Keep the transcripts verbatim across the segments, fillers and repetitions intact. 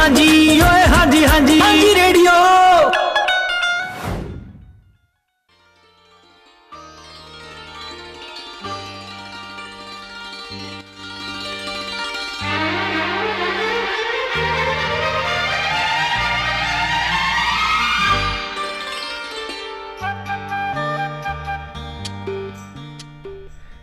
हांजी ओए हांजी हांजी हांजी रेडियो।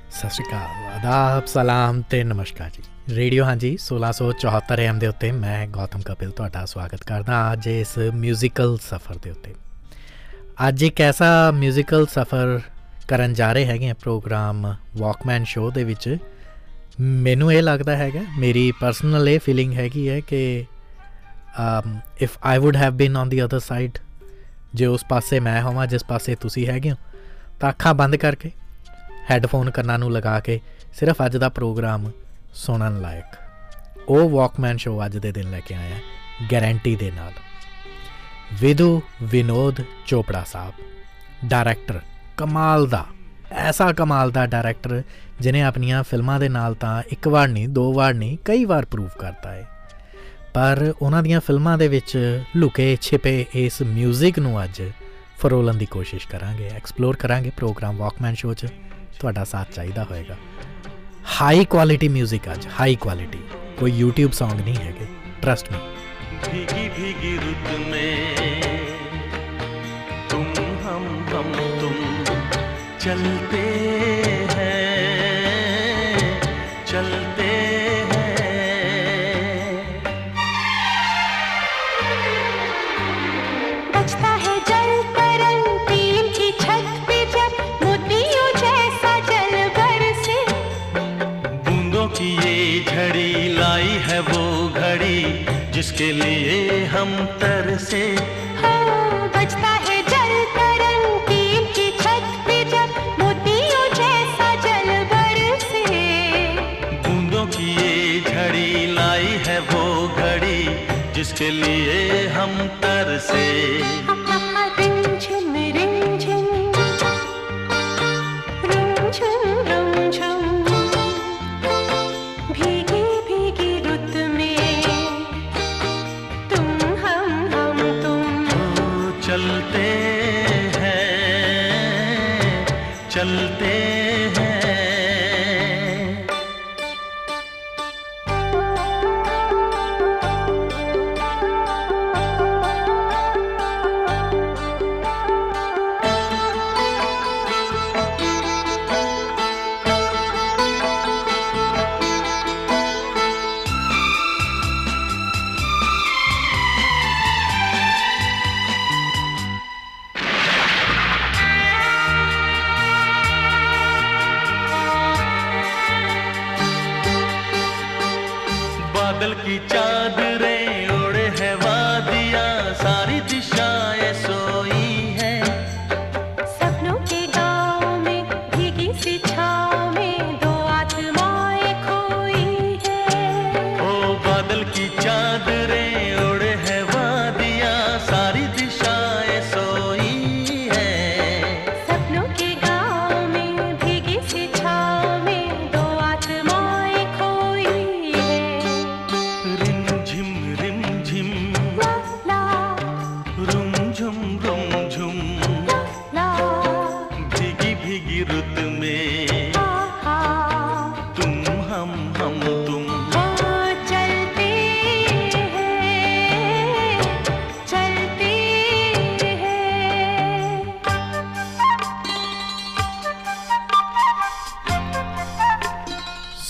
सत श्री अकाल, आदाब, सलाम ते नमस्कार जी। रेडियो हांजी सोलह सौ चौहत्तर एम ਦੇ ਉੱਤੇ मैं गौतम कपिल ਤੁਹਾਡਾ ਸਵਾਗਤ ਕਰਦਾ ਅੱਜ ਇਸ ਮਿਊਜ਼ੀਕਲ ਸਫ਼ਰ ਦੇ ਉੱਤੇ। ਅੱਜ ਇੱਕ ਐਸਾ ਮਿਊਜ਼ੀਕਲ ਸਫ਼ਰ ਕਰਨ ਜਾ ਰਹੇ ਹੈਗੇ ਪ੍ਰੋਗਰਾਮ ਵਾਕਮੈਨ ਸ਼ੋਅ ਦੇ ਵਿੱਚ। ਮੈਨੂੰ ਇਹ ਲੱਗਦਾ ਹੈਗਾ, ਮੇਰੀ ਪਰਸਨਲ ਇਹ ਫੀਲਿੰਗ ਹੈਗੀ ਹੈ ਕਿ if I would have been on the other side, ਜੇ ਉਸ ਪਾਸੇ ਮੈਂ ਹੋਵਾਂ ਜਿਸ ਪਾਸੇ ਤੁਸੀਂ ਹੈਗੇ ਹੋ, ਤਾਂ ਅੱਖਾਂ ਬੰਦ ਕਰਕੇ ਹੈੱਡਫੋਨ ਕੰਨਾਂ ਨੂੰ ਲਗਾ ਕੇ ਸਿਰਫ ਅੱਜ ਦਾ ਪ੍ਰੋਗਰਾਮ ਸੁਣਨ ਲਾਇਕ ਉਹ ਵਾਕਮੈਨ ਸ਼ੋਅ ਅੱਜ ਦੇ ਦਿਨ ਲੈ ਕੇ ਆਇਆ ਗਾਰੰਟੀ ਦੇ ਨਾਲ। ਵਿਧੂ ਵਿਨੋਦ ਚੋਪੜਾ ਸਾਹਿਬ, ਡਾਇਰੈਕਟਰ ਕਮਾਲ ਦਾ, ਐਸਾ ਕਮਾਲ ਦਾ ਡਾਇਰੈਕਟਰ ਜਿਹਨੇ ਆਪਣੀਆਂ ਫਿਲਮਾਂ ਦੇ ਨਾਲ ਤਾਂ ਇੱਕ ਵਾਰ ਨਹੀਂ, ਦੋ ਵਾਰ ਨਹੀਂ, ਕਈ ਵਾਰ ਪ੍ਰੂਵ ਕਰਤਾ ਹੈ। ਪਰ ਉਹਨਾਂ ਦੀਆਂ ਫਿਲਮਾਂ ਦੇ ਵਿੱਚ ਲੁਕੇ ਛਿਪੇ ਇਸ ਮਿਊਜ਼ਿਕ ਨੂੰ ਅੱਜ ਫਰੋਲਣ ਦੀ ਕੋਸ਼ਿਸ਼ ਕਰਾਂਗੇ, ਐਕਸਪਲੋਰ ਕਰਾਂਗੇ ਪ੍ਰੋਗਰਾਮ ਵਾਕਮੈਨ ਸ਼ੋਅ 'ਚ। ਤੁਹਾਡਾ ਸਾਥ ਚਾਹੀਦਾ ਹੋਏਗਾ। ਹਾਈ ਕੁਆਲਿਟੀ ਮਿਊਜ਼ਿਕ ਅੱਜ, ਹਾਈ ਕੁਆਲਿਟੀ, ਕੋਈ YouTube ਸੌਂਗ ਨਹੀਂ ਹੈਗੇ, ਟਰਸਟ ਮੀ। भीगी भीगी रुत में तुम हम हम तुम चलते हैं चलते हैं। बचता है जल तरंगीन की छत पे जब मोतियों जैसा जल बरसे, बूंदों की ये झड़ी लाई है वो घड़ी जिसके लिए हम तरसे। हाँ, बजता है जल तरंग की छत पे जब मोतियों जैसा जल बरसे, बूंदों की ये झड़ी लाई है वो घड़ी जिसके लिए हम तरसे। चलते हैं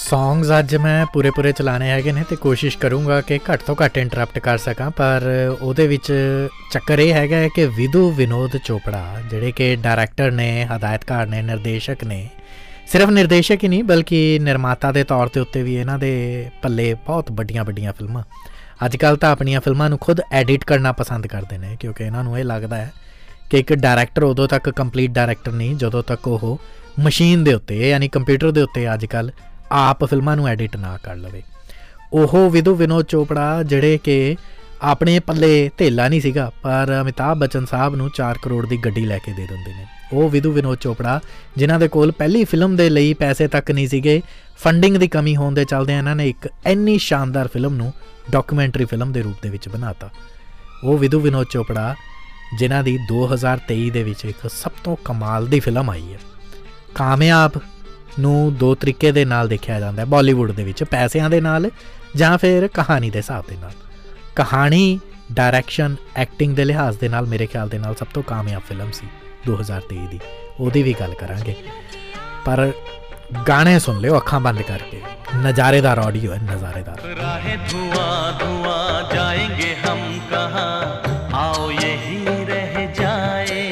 सॉन्ग्स आज मैं पूरे पूरे चलाने हैगे ने, तो कोशिश करूँगा कि घट तो घट इंटरप्ट कर सकां। पर उहदे विच चक्कर यह हैगा कि विधु विनोद चोपड़ा जिहड़े कि डायरैक्टर ने, हदायतकार ने, निर्देशक ने, सिर्फ निर्देशक ही नहीं बल्कि निर्माता के तौर के उत्ते भी इन्हां दे पल्ले बहुत वड्डियां वड्डियां फिल्मां। अजकल तो अपनियां फिल्मां नूं खुद एडिट करना पसंद करदे ने, क्योंकि इन्हां नूं इह लगदा है कि एक डायरैक्टर उदों तक कंप्लीट डायरैक्टर नहीं जदों तक ओह मशीन दे उत्ते यानी कंप्यूटर दे उत्ते अजकल आप फिल्मां नूं एडिट ना कर लवे। ਉਹ ਵਿਧੂ ਵਿਨੋਦ ਚੋਪੜਾ ਜਿਹੜੇ ਕਿ ਆਪਣੇ ਪੱਲੇ ਧੇਲਾ ਨਹੀਂ ਸੀਗਾ, ਪਰ ਅਮਿਤਾਭ ਬੱਚਨ ਸਾਹਿਬ ਨੂੰ ਚਾਰ ਕਰੋੜ ਦੀ ਗੱਡੀ ਲੈ ਕੇ ਦੇ ਦਿੰਦੇ ਨੇ। ਉਹ ਵਿਧੂ ਵਿਨੋਦ ਚੋਪੜਾ ਜਿਨ੍ਹਾਂ ਦੇ ਕੋਲ ਪਹਿਲੀ ਫਿਲਮ ਦੇ ਲਈ ਪੈਸੇ ਤੱਕ ਨਹੀਂ ਸੀਗੇ, ਫੰਡਿੰਗ ਦੀ ਕਮੀ ਹੋਣ ਦੇ ਚੱਲਦਿਆਂ ਇਹਨਾਂ ਨੇ ਇੱਕ ਇੰਨੀ ਸ਼ਾਨਦਾਰ ਫਿਲਮ ਨੂੰ ਡਾਕੂਮੈਂਟਰੀ ਫਿਲਮ ਦੇ ਰੂਪ ਦੇ ਵਿੱਚ ਬਣਾਤਾ। ਉਹ ਵਿਧੂ ਵਿਨੋਦ ਚੋਪੜਾ ਜਿਨ੍ਹਾਂ ਦੀ ਦੋ ਹਜ਼ਾਰ ਤੇਈ ਦੇ ਵਿੱਚ ਇੱਕ ਸਭ ਤੋਂ ਕਮਾਲ ਦੀ ਫਿਲਮ ਆਈ ਹੈ। ਕਾਮਯਾਬ ਨੂੰ ਦੋ ਤਰੀਕੇ ਦੇ ਨਾਲ ਦੇਖਿਆ ਜਾਂਦਾ ਬਾਲੀਵੁੱਡ ਦੇ ਵਿੱਚ, ਪੈਸਿਆਂ ਦੇ ਨਾਲ ਜਾਂ ਫਿਰ ਕਹਾਣੀ ਦੇ ਹਿਸਾਬ ਦੇ ਨਾਲ। ਕਹਾਣੀ, ਡਾਇਰੈਕਸ਼ਨ, ਐਕਟਿੰਗ ਦੇ ਲਿਹਾਜ਼ ਦੇ ਨਾਲ ਮੇਰੇ ਖਿਆਲ ਦੇ ਨਾਲ ਸਭ ਤੋਂ ਕਾਮਯਾਬ ਫਿਲਮ ਸੀ ਦੋ ਹਜ਼ਾਰ ਤੇਈ ਦੀ, ਉਹਦੀ ਵੀ ਗੱਲ ਕਰਾਂਗੇ। ਪਰ ਗਾਣੇ ਸੁਣ ਲਿਓ ਅੱਖਾਂ ਬੰਦ ਕਰਕੇ, ਨਜ਼ਾਰੇਦਾਰ ਆਡੀਓ ਹੈ, ਨਜ਼ਾਰੇਦਾਰ। ਰਾਹੇ ਧੂਆਂ ਧੂਆਂ ਜਾਏਂਗੇ ਹਮ ਕਹਾਂ, ਆਓ ਯਹੀ ਰਹਿ ਜਾਏ।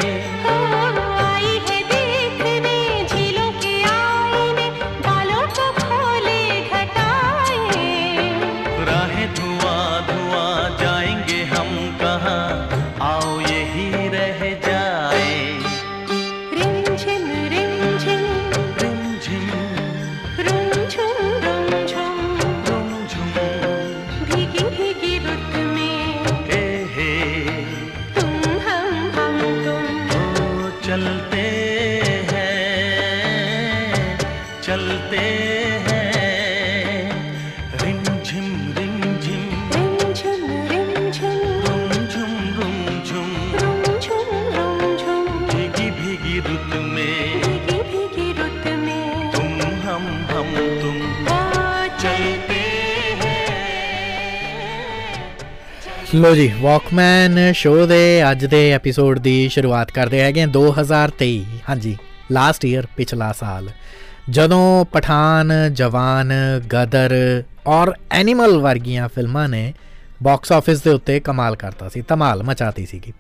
ਲੋ ਜੀ, ਵਾਕਮੈਨ ਸ਼ੋਅ ਦੇ ਅੱਜ ਦੇ ਐਪੀਸੋਡ ਦੀ ਸ਼ੁਰੂਆਤ ਕਰਦੇ ਹੈਗੇ ਦੋ ਹਜ਼ਾਰ ਤੇਈ, ਹਾਂਜੀ ਲਾਸਟ ਈਅਰ, ਪਿਛਲਾ ਸਾਲ, ਜਦੋਂ ਪਠਾਨ, ਜਵਾਨ, ਗਦਰ ਔਰ ਐਨੀਮਲ ਵਰਗੀਆਂ ਫਿਲਮਾਂ ਨੇ ਬਾਕਸ ਆਫਿਸ ਦੇ ਉੱਤੇ ਕਮਾਲ ਕਰਤਾ ਸੀ, ਧਮਾਲ ਮਚਾਤੀ ਸੀਗੀ।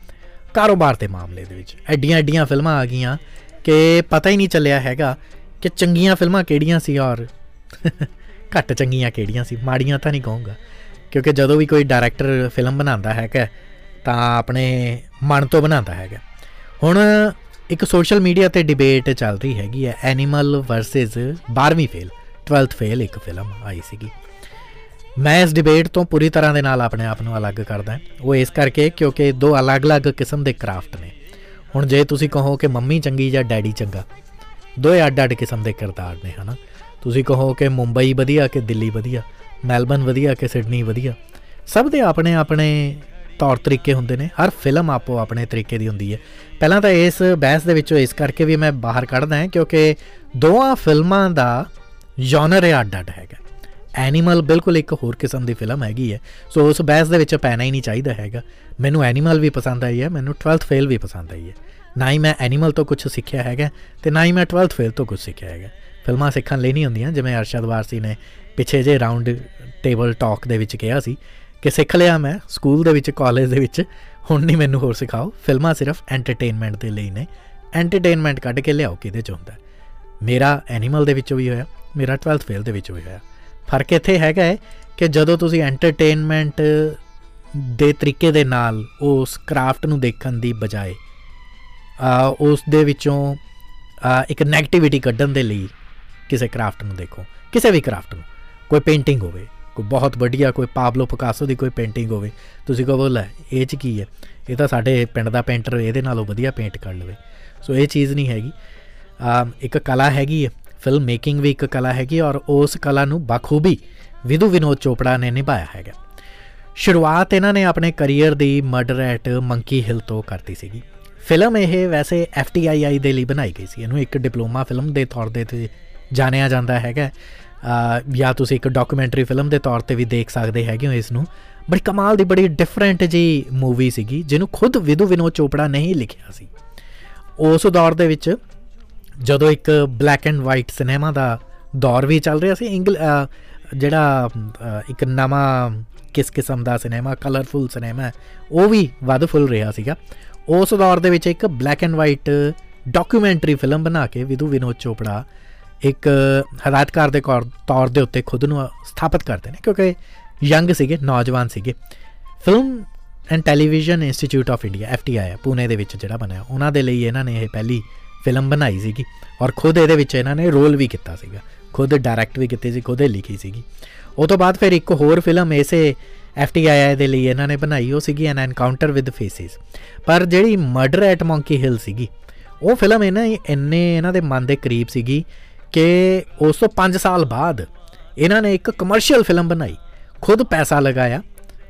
ਕਾਰੋਬਾਰ ਦੇ ਮਾਮਲੇ ਦੇ ਵਿੱਚ ਐਡੀਆਂ ਐਡੀਆਂ ਫਿਲਮਾਂ ਆ ਗਈਆਂ ਕਿ ਪਤਾ ਹੀ ਨਹੀਂ ਚੱਲਿਆ ਹੈਗਾ ਕਿ ਚੰਗੀਆਂ ਫਿਲਮਾਂ ਕਿਹੜੀਆਂ ਸੀ ਔਰ ਘੱਟ ਚੰਗੀਆਂ ਕਿਹੜੀਆਂ ਸੀ। ਮਾੜੀਆਂ ਤਾਂ ਨਹੀਂ ਕਹੂੰਗਾ, ਕਿਉਂਕਿ ਜਦੋਂ ਵੀ ਕੋਈ ਡਾਇਰੈਕਟਰ ਫਿਲਮ ਬਣਾਉਂਦਾ ਹੈਗਾ ਤਾਂ ਆਪਣੇ ਮਨ ਤੋਂ ਬਣਾਉਂਦਾ ਹੈਗਾ। ਹੁਣ ਇੱਕ ਸੋਸ਼ਲ ਮੀਡੀਆ 'ਤੇ ਡਿਬੇਟ ਚੱਲ ਰਹੀ ਹੈਗੀ ਹੈ, ਐਨੀਮਲ ਵਰਸਿਸ ਬਾਰ੍ਹਵੀਂ ਫੇਲ, ਟਵੈਲਥ ਫੇਲ ਇੱਕ ਫਿਲਮ ਆਈ ਸੀਗੀ। ਮੈਂ ਇਸ ਡਿਬੇਟ ਤੋਂ ਪੂਰੀ ਤਰ੍ਹਾਂ ਦੇ ਨਾਲ ਆਪਣੇ ਆਪ ਨੂੰ ਅਲੱਗ ਕਰਦਾ, ਉਹ ਇਸ ਕਰਕੇ ਕਿਉਂਕਿ ਦੋ ਅਲੱਗ-ਅਲੱਗ ਕਿਸਮ ਦੇ ਕਰਾਫਟ ਨੇ। ਹੁਣ ਜੇ ਤੁਸੀਂ ਕਹੋ ਕਿ ਮੰਮੀ ਚੰਗੀ ਜਾਂ ਡੈਡੀ ਚੰਗਾ, ਦੋਏ ਅੱਡ-ਅੱਡ ਕਿਸਮ ਦੇ ਕਿਰਦਾਰ ਨੇ, ਹੈ ਨਾ। ਤੁਸੀਂ ਕਹੋ ਕਿ ਮੁੰਬਈ ਵਧੀਆ ਕਿ ਦਿੱਲੀ ਵਧੀਆ, ਮੈਲਬਨ ਵਧੀਆ ਕਿ ਸਿਡਨੀ ਵਧੀਆ, ਸਭ ਦੇ ਆਪਣੇ ਆਪਣੇ ਤੌਰ ਤਰੀਕੇ ਹੁੰਦੇ ਨੇ, ਹਰ ਫਿਲਮ ਆਪੋ ਆਪਣੇ ਤਰੀਕੇ ਦੀ ਹੁੰਦੀ ਹੈ। ਪਹਿਲਾਂ ਤਾਂ ਇਸ ਬਹਿਸ ਦੇ ਵਿੱਚੋਂ ਇਸ ਕਰਕੇ ਵੀ ਮੈਂ ਬਾਹਰ ਕੱਢਦਾ ਹਾਂ ਕਿਉਂਕਿ ਦੋਵਾਂ ਫਿਲਮਾਂ ਦਾ ਜੌਨਰ ਅੱਡ ਅੱਡ ਹੈਗਾ। ਐਨੀਮਲ ਬਿਲਕੁਲ ਇੱਕ ਹੋਰ ਕਿਸਮ ਦੀ ਫਿਲਮ ਹੈਗੀ ਹੈ, ਸੋ ਉਸ ਬਹਿਸ ਦੇ ਵਿੱਚ ਪੈਣਾ ਹੀ ਨਹੀਂ ਚਾਹੀਦਾ ਹੈਗਾ। ਮੈਨੂੰ ਐਨੀਮਲ ਵੀ ਪਸੰਦ ਆਈ ਹੈ, ਮੈਨੂੰ ਟਵੈਲਥ ਫੇਲ ਵੀ ਪਸੰਦ ਆਈ ਹੈ। ਨਾ ਹੀ ਮੈਂ ਐਨੀਮਲ ਤੋਂ ਕੁਛ ਸਿੱਖਿਆ ਹੈਗਾ ਅਤੇ ਨਾ ਹੀ ਮੈਂ ਟਵੈਲਥ ਫੇਲ ਤੋਂ ਕੁਛ ਸਿੱਖਿਆ ਹੈਗਾ। ਫਿਲਮਾਂ ਸਿੱਖਣ ਲਈ ਨਹੀਂ ਹੁੰਦੀਆਂ, ਜਿਵੇਂ ਅਰਸ਼ਦ ਵਾਰਸੀ ਨੇ ਪਿੱਛੇ ਜਿਹੇ ਰਾਊਂਡ ਟੇਬਲ ਟਾਕ ਦੇ ਵਿੱਚ ਕਿਹਾ ਸੀ ਕਿ ਸਿੱਖ ਲਿਆ ਮੈਂ ਸਕੂਲ ਦੇ ਵਿੱਚ, ਕਾਲਜ ਦੇ ਵਿੱਚ, ਹੁਣ ਨਹੀਂ ਮੈਨੂੰ ਹੋਰ ਸਿਖਾਓ। ਫਿਲਮਾਂ ਸਿਰਫ ਐਂਟਰਟੇਨਮੈਂਟ ਦੇ ਲਈ ਨੇ, ਐਂਟਰਟੇਨਮੈਂਟ ਕੱਢ ਕੇ ਲਿਆਓ ਕਿਹਦੇ 'ਚ ਹੁੰਦਾ। ਮੇਰਾ ਐਨੀਮਲ ਦੇ ਵਿੱਚੋਂ ਵੀ ਹੋਇਆ, ਮੇਰਾ ਟਵੈਲਥ ਫੇਲ ਦੇ ਵਿੱਚੋਂ ਵੀ ਹੋਇਆ। ਫਰਕ ਇੱਥੇ ਹੈਗਾ ਹੈ ਕਿ ਜਦੋਂ ਤੁਸੀਂ ਐਂਟਰਟੇਨਮੈਂਟ ਦੇ ਤਰੀਕੇ ਦੇ ਨਾਲ ਉਸ ਕਰਾਫਟ ਨੂੰ ਦੇਖਣ ਦੀ ਬਜਾਏ ਉਸ ਦੇ ਵਿੱਚੋਂ ਇੱਕ ਨੈਗੇਟਿਵਿਟੀ ਕੱਢਣ ਦੇ ਲਈ ਕਿਸੇ ਕਰਾਫਟ ਨੂੰ ਦੇਖੋ, ਕਿਸੇ ਵੀ ਕਰਾਫਟ ਨੂੰ, ਕੋਈ ਪੇਂਟਿੰਗ ਹੋਵੇ, ਕੋਈ ਬਹੁਤ ਵਧੀਆ, ਕੋਈ ਪਾਬਲੋ ਪਿਕਾਸੋ ਦੀ ਕੋਈ ਪੇਂਟਿੰਗ ਹੋਵੇ, ਤੁਸੀਂ ਕਹੋ ਲੈ ਇਹ 'ਚ ਕੀ ਹੈ, ਇਹ ਤਾਂ ਸਾਡੇ ਪਿੰਡ ਦਾ ਪੇਂਟਰ ਇਹਦੇ ਨਾਲੋਂ ਵਧੀਆ ਪੇਂਟ ਕਰ ਲਵੇ। ਸੋ ਇਹ ਚੀਜ਼ ਨਹੀਂ ਹੈਗੀ, ਇੱਕ ਕਲਾ ਹੈਗੀ ਹੈ। ਫਿਲਮ ਮੇਕਿੰਗ ਵੀ ਇੱਕ ਕਲਾ ਹੈਗੀ ਔਰ ਉਸ ਕਲਾ ਨੂੰ ਬਾਖੂਬੀ ਵਿਧੂ ਵਿਨੋਦ ਚੋਪੜਾ ਨੇ ਨਿਭਾਇਆ ਹੈਗਾ। ਸ਼ੁਰੂਆਤ ਇਹਨਾਂ ਨੇ ਆਪਣੇ ਕਰੀਅਰ ਦੀ ਮਰਡਰ ਐਟ ਮੰਕੀ ਹਿੱਲ ਤੋਂ ਕਰਤੀ ਸੀਗੀ। ਫਿਲਮ ਇਹ ਵੈਸੇ ਐਫ ਟੀ ਆਈ ਆਈ ਦੇ ਲਈ ਬਣਾਈ ਗਈ ਸੀ, ਇਹਨੂੰ ਇੱਕ ਡਿਪਲੋਮਾ ਫਿਲਮ ਦੇ ਤੌਰ 'ਤੇ ਜਾਣਿਆ ਜਾਂਦਾ ਹੈਗਾ, ਜਾਂ ਤੁਸੀਂ ਇੱਕ ਡਾਕੂਮੈਂਟਰੀ ਫਿਲਮ ਦੇ ਤੌਰ 'ਤੇ ਵੀ ਦੇਖ ਸਕਦੇ ਹੈਗੇ ਹੋ ਇਸ ਨੂੰ। ਬੜੀ ਕਮਾਲ ਦੀ, ਬੜੀ ਡਿਫਰੈਂਟ ਜਿਹੀ ਮੂਵੀ ਸੀਗੀ ਜਿਹਨੂੰ ਖੁਦ ਵਿਧੂ ਵਿਨੋਦ ਚੋਪੜਾ ਨੇ ਹੀ ਲਿਖਿਆ ਸੀ। ਉਸ ਦੌਰ ਦੇ ਵਿੱਚ ਜਦੋਂ ਇੱਕ ਬਲੈਕ ਐਂਡ ਵਾਈਟ ਸਿਨੇਮਾ ਦਾ ਦੌਰ ਵੀ ਚੱਲ ਰਿਹਾ ਸੀ, ਇੰਗਲ ਜਿਹੜਾ ਇੱਕ ਨਵਾਂ ਕਿਸ ਕਿਸਮ ਦਾ ਸਿਨੇਮਾ, ਕਲਰਫੁਲ ਸਿਨੇਮਾ, ਉਹ ਵੀ ਵੱਧ ਫੁੱਲ ਰਿਹਾ ਸੀਗਾ। ਉਸ ਦੌਰ ਦੇ ਵਿੱਚ ਇੱਕ black and white documentary film ਬਣਾ ਕੇ ਵਿਧੂ ਵਿਨੋਦ ਚੋਪੜਾ ਇੱਕ ਹਦਾਇਤਕਾਰ ਦੇ ਤੌਰ ਦੇ ਉੱਤੇ ਖੁਦ ਨੂੰ ਸਥਾਪਿਤ ਕਰਦੇ ਨੇ, ਕਿਉਂਕਿ ਯੰਗ ਸੀਗੇ, ਨੌਜਵਾਨ ਸੀਗੇ। Film and television institute of India, F T I I, Pune ਦੇ ਵਿੱਚ ਜਿਹੜਾ ਬਣਿਆ, ਉਹਨਾਂ ਦੇ ਲਈ ਇਹਨਾਂ ਨੇ ਇਹ ਪਹਿਲੀ ਫਿਲਮ ਬਣਾਈ ਸੀਗੀ ਔਰ ਖੁਦ ਇਹਦੇ ਵਿੱਚ ਇਹਨਾਂ ਨੇ ਰੋਲ ਵੀ ਕੀਤਾ ਸੀਗਾ, ਖੁਦ ਡਾਇਰੈਕਟ ਵੀ ਕੀਤੀ ਸੀ, ਖੁਦ ਲਿਖੀ ਸੀਗੀ। ਉਹ ਤੋਂ ਬਾਅਦ ਫਿਰ ਇੱਕ ਹੋਰ ਫਿਲਮ ਇਸੇ F T I I ਦੇ ਲਈ ਇਹਨਾਂ ਨੇ ਬਣਾਈ ਉਹ ਸੀਗੀ ਐਨ ਐਨਕਾਊਂਟਰ ਵਿਦ ਫੇਸਿਸ। ਪਰ ਜਿਹੜੀ ਮਰਡਰ ਐਟ ਮੌਂਕੀ ਹਿੱਲ ਸੀਗੀ ਉਹ ਫਿਲਮ ਇਹਨਾਂ ਇੰਨੇ ਇਹਨਾਂ ਦੇ ਮਨ ਦੇ ਕਰੀਬ ਸੀਗੀ ਕਿ ਉਸ ਤੋਂ ਪੰਜ ਸਾਲ ਬਾਅਦ ਇਹਨਾਂ ਨੇ ਇੱਕ ਕਮਰਸ਼ੀਅਲ ਫਿਲਮ ਬਣਾਈ, ਖੁਦ ਪੈਸਾ ਲਗਾਇਆ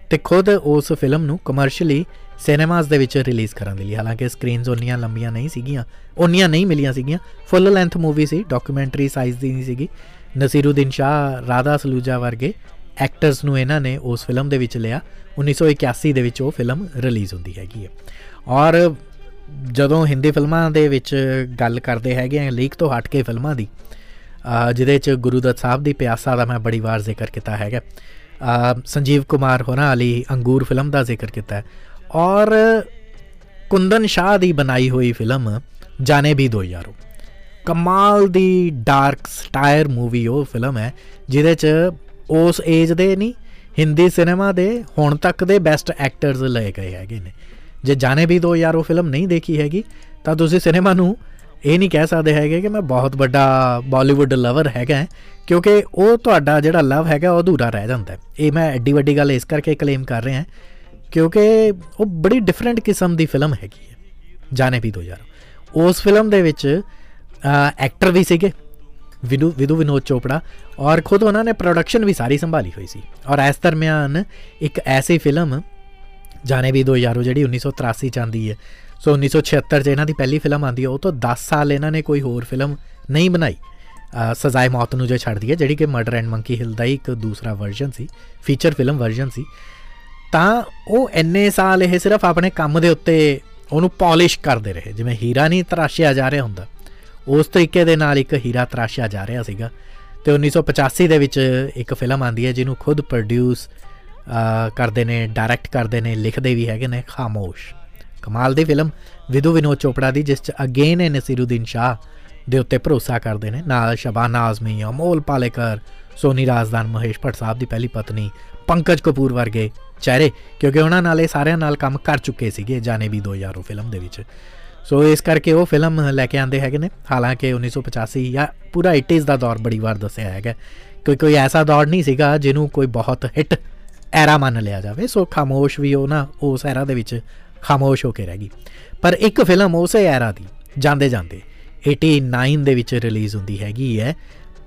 ਅਤੇ ਖੁਦ ਉਸ ਫਿਲਮ ਨੂੰ ਕਮਰਸ਼ੀਅਲੀ ਸਿਨੇਮਾਜ਼ ਦੇ ਵਿੱਚ ਰਿਲੀਜ਼ ਕਰਨ ਦੇ ਲਈ। ਹਾਲਾਂਕਿ ਸਕਰੀਨਜ਼ ਉਨੀਆਂ ਲੰਬੀਆਂ ਨਹੀਂ ਸੀਗੀਆਂ, ਉਨੀਆਂ ਨਹੀਂ ਮਿਲੀਆਂ ਸੀਗੀਆਂ, ਫੁੱਲ ਲੈਂਥ ਮੂਵੀ ਸੀ, ਡਾਕੂਮੈਂਟਰੀ ਸਾਈਜ਼ ਦੀ ਨਹੀਂ ਸੀਗੀ। ਨਸੀਰੁਦੀਨ ਸ਼ਾਹ, ਰਾਧਾ ਸਲੂਜਾ ਵਰਗੇ ਐਕਟਰਸ ਨੂੰ ਇਹਨਾਂ ਨੇ ਉਸ ਫਿਲਮ ਦੇ ਵਿੱਚ ਲਿਆ। ਉੱਨੀ ਸੌ ਇਕਿਆਸੀ ਦੇ ਵਿੱਚ ਉਹ ਫਿਲਮ ਰਿਲੀਜ਼ ਹੁੰਦੀ ਹੈਗੀ ਹੈ। ਔਰ ਜਦੋਂ ਹਿੰਦੀ ਫਿਲਮਾਂ ਦੇ ਵਿੱਚ ਗੱਲ ਕਰਦੇ ਹੈਗੇ ਆ ਲੀਕ ਤੋਂ ਹਟ ਕੇ ਫਿਲਮਾਂ ਦੀ, ਜਿਹਦੇ 'ਚ ਗੁਰੂਦੱਤ ਸਾਹਿਬ ਦੀ ਪਿਆਸਾ ਦਾ ਮੈਂ ਬੜੀ ਵਾਰ ਜ਼ਿਕਰ ਕੀਤਾ ਹੈਗਾ, ਸੰਜੀਵ ਕੁਮਾਰ ਹੋਰਾਂ ਵਾਲੀ ਅੰਗੂਰ ਫਿਲਮ ਦਾ ਜ਼ਿਕਰ ਕੀਤਾ, ਔਰ ਕੁੰਦਨ ਸ਼ਾਹ ਦੀ ਬਣਾਈ ਹੋਈ ਫਿਲਮ ਜਾਨੇ ਵੀ ਦੋ ਯਾਰੋ, ਕਮਾਲ ਦੀ ਡਾਰਕ ਸਟਾਇਰ ਮੂਵੀ ਉਹ ਫਿਲਮ ਹੈ ਜਿਹਦੇ 'ਚ ਉਸ ਏਜ ਦੇ ਨਹੀਂ ਹਿੰਦੀ ਸਿਨੇਮਾ ਦੇ ਹੁਣ ਤੱਕ ਦੇ ਬੈਸਟ ਐਕਟਰਸ ਲਏ ਗਏ ਹੈਗੇ ਨੇ। ਜੇ ਜਾਨੇ ਵੀ ਦੋ ਯਾਰੋ ਫਿਲਮ ਨਹੀਂ ਦੇਖੀ ਹੈਗੀ ਤਾਂ ਤੁਸੀਂ ਸਿਨੇਮਾ ਨੂੰ ਇਹ ਨਹੀਂ ਕਹਿ ਸਕਦੇ ਹੈਗੇ ਕਿ ਮੈਂ ਬਹੁਤ ਵੱਡਾ ਬਾਲੀਵੁੱਡ ਲਵਰ ਹੈਗਾ, ਕਿਉਂਕਿ ਉਹ ਤੁਹਾਡਾ ਜਿਹੜਾ ਲਵ ਹੈਗਾ ਉਹ ਅਧੂਰਾ ਰਹਿ ਜਾਂਦਾ। ਇਹ ਮੈਂ ਐਡੀ ਵੱਡੀ ਗੱਲ ਇਸ ਕਰਕੇ ਕਲੇਮ ਕਰ ਰਿਹਾ ਕਿਉਂਕਿ ਉਹ ਬੜੀ ਡਿਫਰੈਂਟ ਕਿਸਮ ਦੀ ਫਿਲਮ ਹੈਗੀ ਹੈ ਜਾਨੇ ਵੀ ਦੋ ਯਾਰੋ। ਉਸ ਫਿਲਮ ਦੇ ਵਿੱਚ ਐਕਟਰ ਵੀ ਸੀਗੇ ਵਿਧੂ ਵਿਧੂ ਵਿਨੋਦ ਚੋਪੜਾ, ਔਰ ਖੁਦ ਉਹਨਾਂ ਨੇ ਪ੍ਰੋਡਕਸ਼ਨ ਵੀ ਸਾਰੀ ਸੰਭਾਲੀ ਹੋਈ ਸੀ। ਔਰ ਇਸ ਦਰਮਿਆਨ ਇੱਕ ਐਸੀ ਫਿਲਮ ਜਾਨੇ ਵੀ ਦੋ ਯਾਰੋ ਜਿਹੜੀ ਉੱਨੀ ਸੌ ਤਰਾਸੀ 'ਚ ਆਉਂਦੀ ਹੈ, ਸੋ ਉੱਨੀ ਸੌ ਛਿਹੱਤਰ 'ਚ ਇਹਨਾਂ ਦੀ ਪਹਿਲੀ ਫਿਲਮ ਆਉਂਦੀ ਹੈ। ਉਹ ਤੋਂ ਦਸ ਸਾਲ ਇਹਨਾਂ ਨੇ ਕੋਈ ਹੋਰ ਫਿਲਮ ਨਹੀਂ ਬਣਾਈ ਸਜ਼ਾਏ ਮੌਤ ਨੂੰ ਜੇ ਛੱਡ ਦਈਏ, ਜਿਹੜੀ ਕਿ ਮਰਡਰ ਐਂਡ ਮੰਕੀ ਹਿੱਲ ਦਾ ਹੀ ਇੱਕ ਦੂਸਰਾ ਵਰਜ਼ਨ ਸੀ, ਫੀਚਰ ਫਿਲਮ ਵਰਜ਼ਨ ਸੀ। ਤਾਂ ਉਹ ਇੰਨੇ ਸਾਲ ਇਹ ਸਿਰਫ ਆਪਣੇ ਕੰਮ ਦੇ ਉੱਤੇ ਉਹਨੂੰ ਪੋਲਿਸ਼ ਕਰਦੇ ਰਹੇ, ਜਿਵੇਂ ਹੀਰਾ ਨਹੀਂ ਤਰਾਸ਼ਿਆ ਜਾ ਰਿਹਾ ਹੁੰਦਾ ਉਸ ਤਰੀਕੇ ਦੇ ਨਾਲ ਇੱਕ ਹੀਰਾ ਤਰਾਸ਼ਿਆ ਜਾ ਰਿਹਾ ਸੀਗਾ। ਅਤੇ ਉੱਨੀ ਸੌ ਪਚਾਸੀ ਦੇ ਵਿੱਚ ਇੱਕ ਫਿਲਮ ਆਉਂਦੀ ਹੈ ਜਿਹਨੂੰ ਖੁਦ ਪ੍ਰੋਡਿਊਸ ਕਰਦੇ ਨੇ, ਡਾਇਰੈਕਟ ਕਰਦੇ ਨੇ, ਲਿਖਦੇ ਵੀ ਹੈਗੇ ਨੇ, ਖਾਮੋਸ਼, ਕਮਾਲ ਦੀ ਫਿਲਮ ਵਿਧੂ ਵਿਨੋਦ ਚੋਪੜਾ ਦੀ, ਜਿਸ 'ਚ ਅਗੇਨ ਇਹ ਨਸੀਰੁਦੀਨ ਸ਼ਾਹ ਦੇ ਉੱਤੇ ਭਰੋਸਾ ਕਰਦੇ ਨੇ, ਨਾਲ ਸ਼ਬਾਨਾ ਆਜ਼ਮੀ, ਅਮੋਲ ਪਾਲੇਕਰ, ਸੋਨੀ ਰਾਜ਼ਦਾਨ, ਮਹੇਸ਼ ਭੱਟ ਸਾਹਿਬ ਦੀ ਪਹਿਲੀ ਪਤਨੀ, ਪੰਕਜ ਕਪੂਰ ਵਰਗੇ ਚਿਹਰੇ, ਕਿਉਂਕਿ ਉਹਨਾਂ ਨਾਲ ਇਹ ਸਾਰਿਆਂ ਨਾਲ ਕੰਮ ਕਰ ਚੁੱਕੇ ਸੀਗੇ ਜਾਨੇ ਵੀ ਦੋ ਯਾਰੋ ਫਿਲਮ ਦੇ ਵਿੱਚ। ਸੋ ਇਸ ਕਰਕੇ ਉਹ ਫਿਲਮ ਲੈ ਕੇ ਆਉਂਦੇ ਹੈਗੇ ਨੇ। ਹਾਲਾਂਕਿ ਉੱਨੀ ਸੌ ਪਚਾਸੀ ਜਾਂ ਪੂਰਾ ਏਟੀਜ਼ ਦਾ ਦੌਰ ਬੜੀ ਵਾਰ ਦੱਸਿਆ ਹੈਗਾ ਕੋਈ ਕੋਈ ਐਸਾ ਦੌਰ ਨਹੀਂ ਸੀਗਾ ਜਿਹਨੂੰ ਕੋਈ ਬਹੁਤ ਹਿੱਟ ਐਰਾ ਮੰਨ ਲਿਆ ਜਾਵੇ। ਸੋ ਖਾਮੋਸ਼ ਵੀ ਉਹ ਨਾ ਉਸ ਐਰਾ ਦੇ ਵਿੱਚ ਖਾਮੋਸ਼ ਹੋ ਕੇ ਰਹਿ ਗਈ, ਪਰ ਇੱਕ ਫਿਲਮ ਉਸੇ ਐਰਾ ਦੀ ਜਾਂਦੇ ਜਾਂਦੇ ਏਟੀ ਨਾਈਨ ਦੇ ਵਿੱਚ ਰਿਲੀਜ਼ ਹੁੰਦੀ ਹੈਗੀ ਹੈ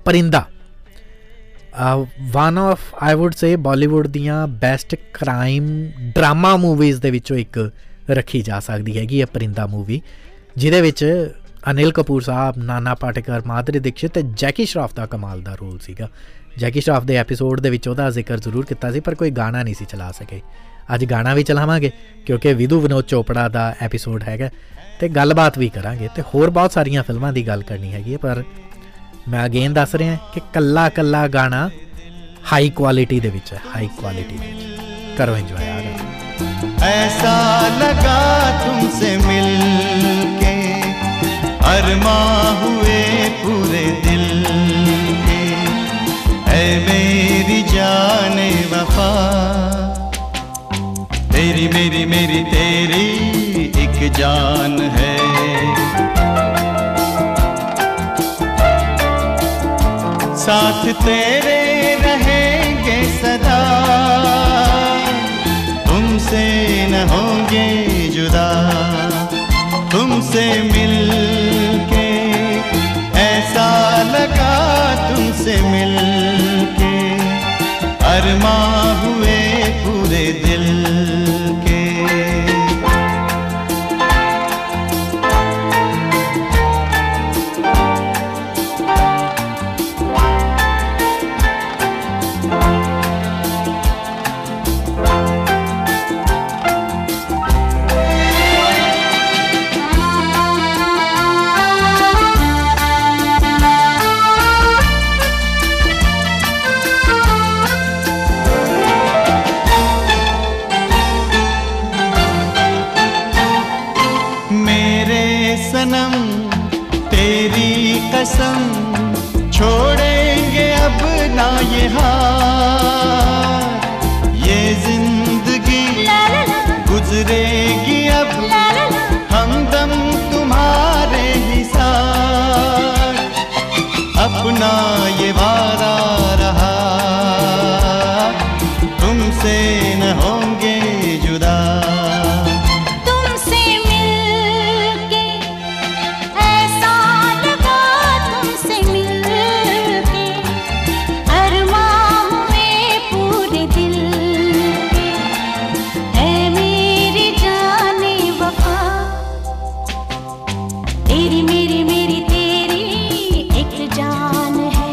Parinda, one of I would say Bollywood ਦੀਆਂ ਬੈਸਟ ਕ੍ਰਾਈਮ ਡਰਾਮਾ ਮੂਵੀਜ਼ ਦੇ ਵਿੱਚੋਂ ਇੱਕ ਰੱਖੀ ਜਾ ਸਕਦੀ ਹੈਗੀ ਹੈ ਪਰਿੰਦਾ ਮੂਵੀ, ਜਿਹਦੇ ਵਿੱਚ ਅਨਿਲ ਕਪੂਰ ਸਾਹਿਬ, ਨਾਨਾ ਪਾਟੇਕਰ, ਮਾਧੁਰੀ ਦੀਕਸ਼ਿਤ ਅਤੇ ਜੈਕੀ ਸ਼ਰਾਫ ਦਾ ਕਮਾਲ ਦਾ ਰੋਲ ਸੀਗਾ। ਜੈਕੀ ਸ਼ਰਾਫ ਦੇ ਐਪੀਸੋਡ ਦੇ ਵਿੱਚ ਉਹਦਾ ਜ਼ਿਕਰ ਜ਼ਰੂਰ ਕੀਤਾ ਸੀ ਪਰ ਕੋਈ ਗਾਣਾ ਨਹੀਂ ਸੀ ਚਲਾ ਸਕੇ। ਅੱਜ ਗਾਣਾ ਵੀ ਚਲਾਵਾਂਗੇ ਕਿਉਂਕਿ ਵਿਧੂ ਵਿਨੋਦ ਚੋਪੜਾ ਦਾ ਐਪੀਸੋਡ ਹੈਗਾ ਅਤੇ ਗੱਲਬਾਤ ਵੀ ਕਰਾਂਗੇ ਅਤੇ ਹੋਰ ਬਹੁਤ ਸਾਰੀਆਂ ਫਿਲਮਾਂ ਦੀ ਗੱਲ ਕਰਨੀ ਹੈਗੀ ਹੈ। ਪਰ ਮੈਂ ਅਗੇਨ ਦੱਸ ਰਿਹਾ ਕਿ ਕੱਲਾ ਕੱਲਾ ਗਾਣਾ ਹਾਈ ਕੁਆਲਿਟੀ ਦੇ ਵਿੱਚ ਹੈ, ਹਾਈ ਕੁਆਲਿਟੀ ਦੇ ਵਿੱਚ। ਕਰੋ ਇੰਜੋਏ ਯਾਰ। ਐਸਾ ਲਗਾ ਤੁਮਸੇ ਮਿਲ ਕੇ ਅਰਮਾਂ ਹੋਏ ਪੂਰੇ ਦਿਲ ਕੇ, ਐ ਮੇਰੀ ਜਾਨੇ ਵਫਾ ਤੇਰੀ ਮੇਰੀ ਮੇਰੀ ਤੇਰੀ ਇੱਕ ਜਾਨ ਹੈ। साथ तेरे रहेंगे सदा, तुमसे न होंगे जुदा, तुमसे मिल के ऐसा लगा तुमसे मिल के अरमा हुए पूरे दिल के। तुमसे न होंगे जुदा, तुमसे मिलके ऐसा लगा, तुमसे मिलके अरमां में पूरे दिल के, ऐ मेरी जाने वफा, तेरी मेरी मेरी तेरी एक जान है।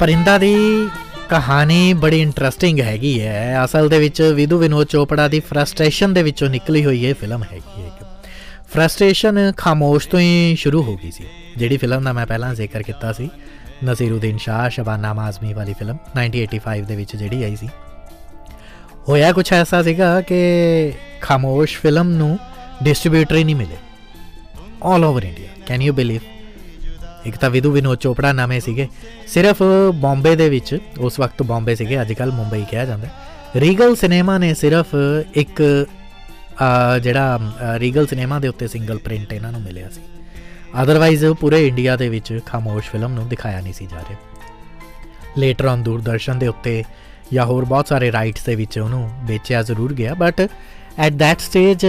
परिंदा दी कहानी बड़ी इंटरस्टिंग हैगी है। असल दे विच विधु विनोद चोपड़ा दी फ्रस्ट्रेशन दे विचों निकली हुई ये फिल्म हैगी है। फ्रस्ट्रेशन खामोश तो ही शुरू हो गई सी, जिहड़ी फिल्म दा मैं पहला जिक्र किया सी, नसीरुद्दीन शाह शबाना आज़मी वाली फिल्म नाइनटीन एटी फाइव दे विच जिहड़ी आई सी। होया कुछ ऐसा सीगा कि खामोश फिल्म नू डिस्ट्रीब्यूटर ही नहीं मिले all over India. Can you believe? एक तो विधु विनोद चोपड़ा नामे सीगे, सिर्फ बॉम्बे दे विच, उस वक्त बॉम्बे सीगे, अजकल मुंबई कहा जाता है। रीगल सिनेमा ने सिर्फ एक जड़ा रीगल सिनेमा के उत्ते सिंगल प्रिंट इन्हों मिले सी, अदरवाइज पूरे इंडिया दे विच खामोश फिल्म नूं दिखाया नहीं सी जा रहा। लेटर ऑन दूरदर्शन के उत्ते या होर बहुत सारे राइट्स के विच उन्हों बेचा जरूर गया, but at that stage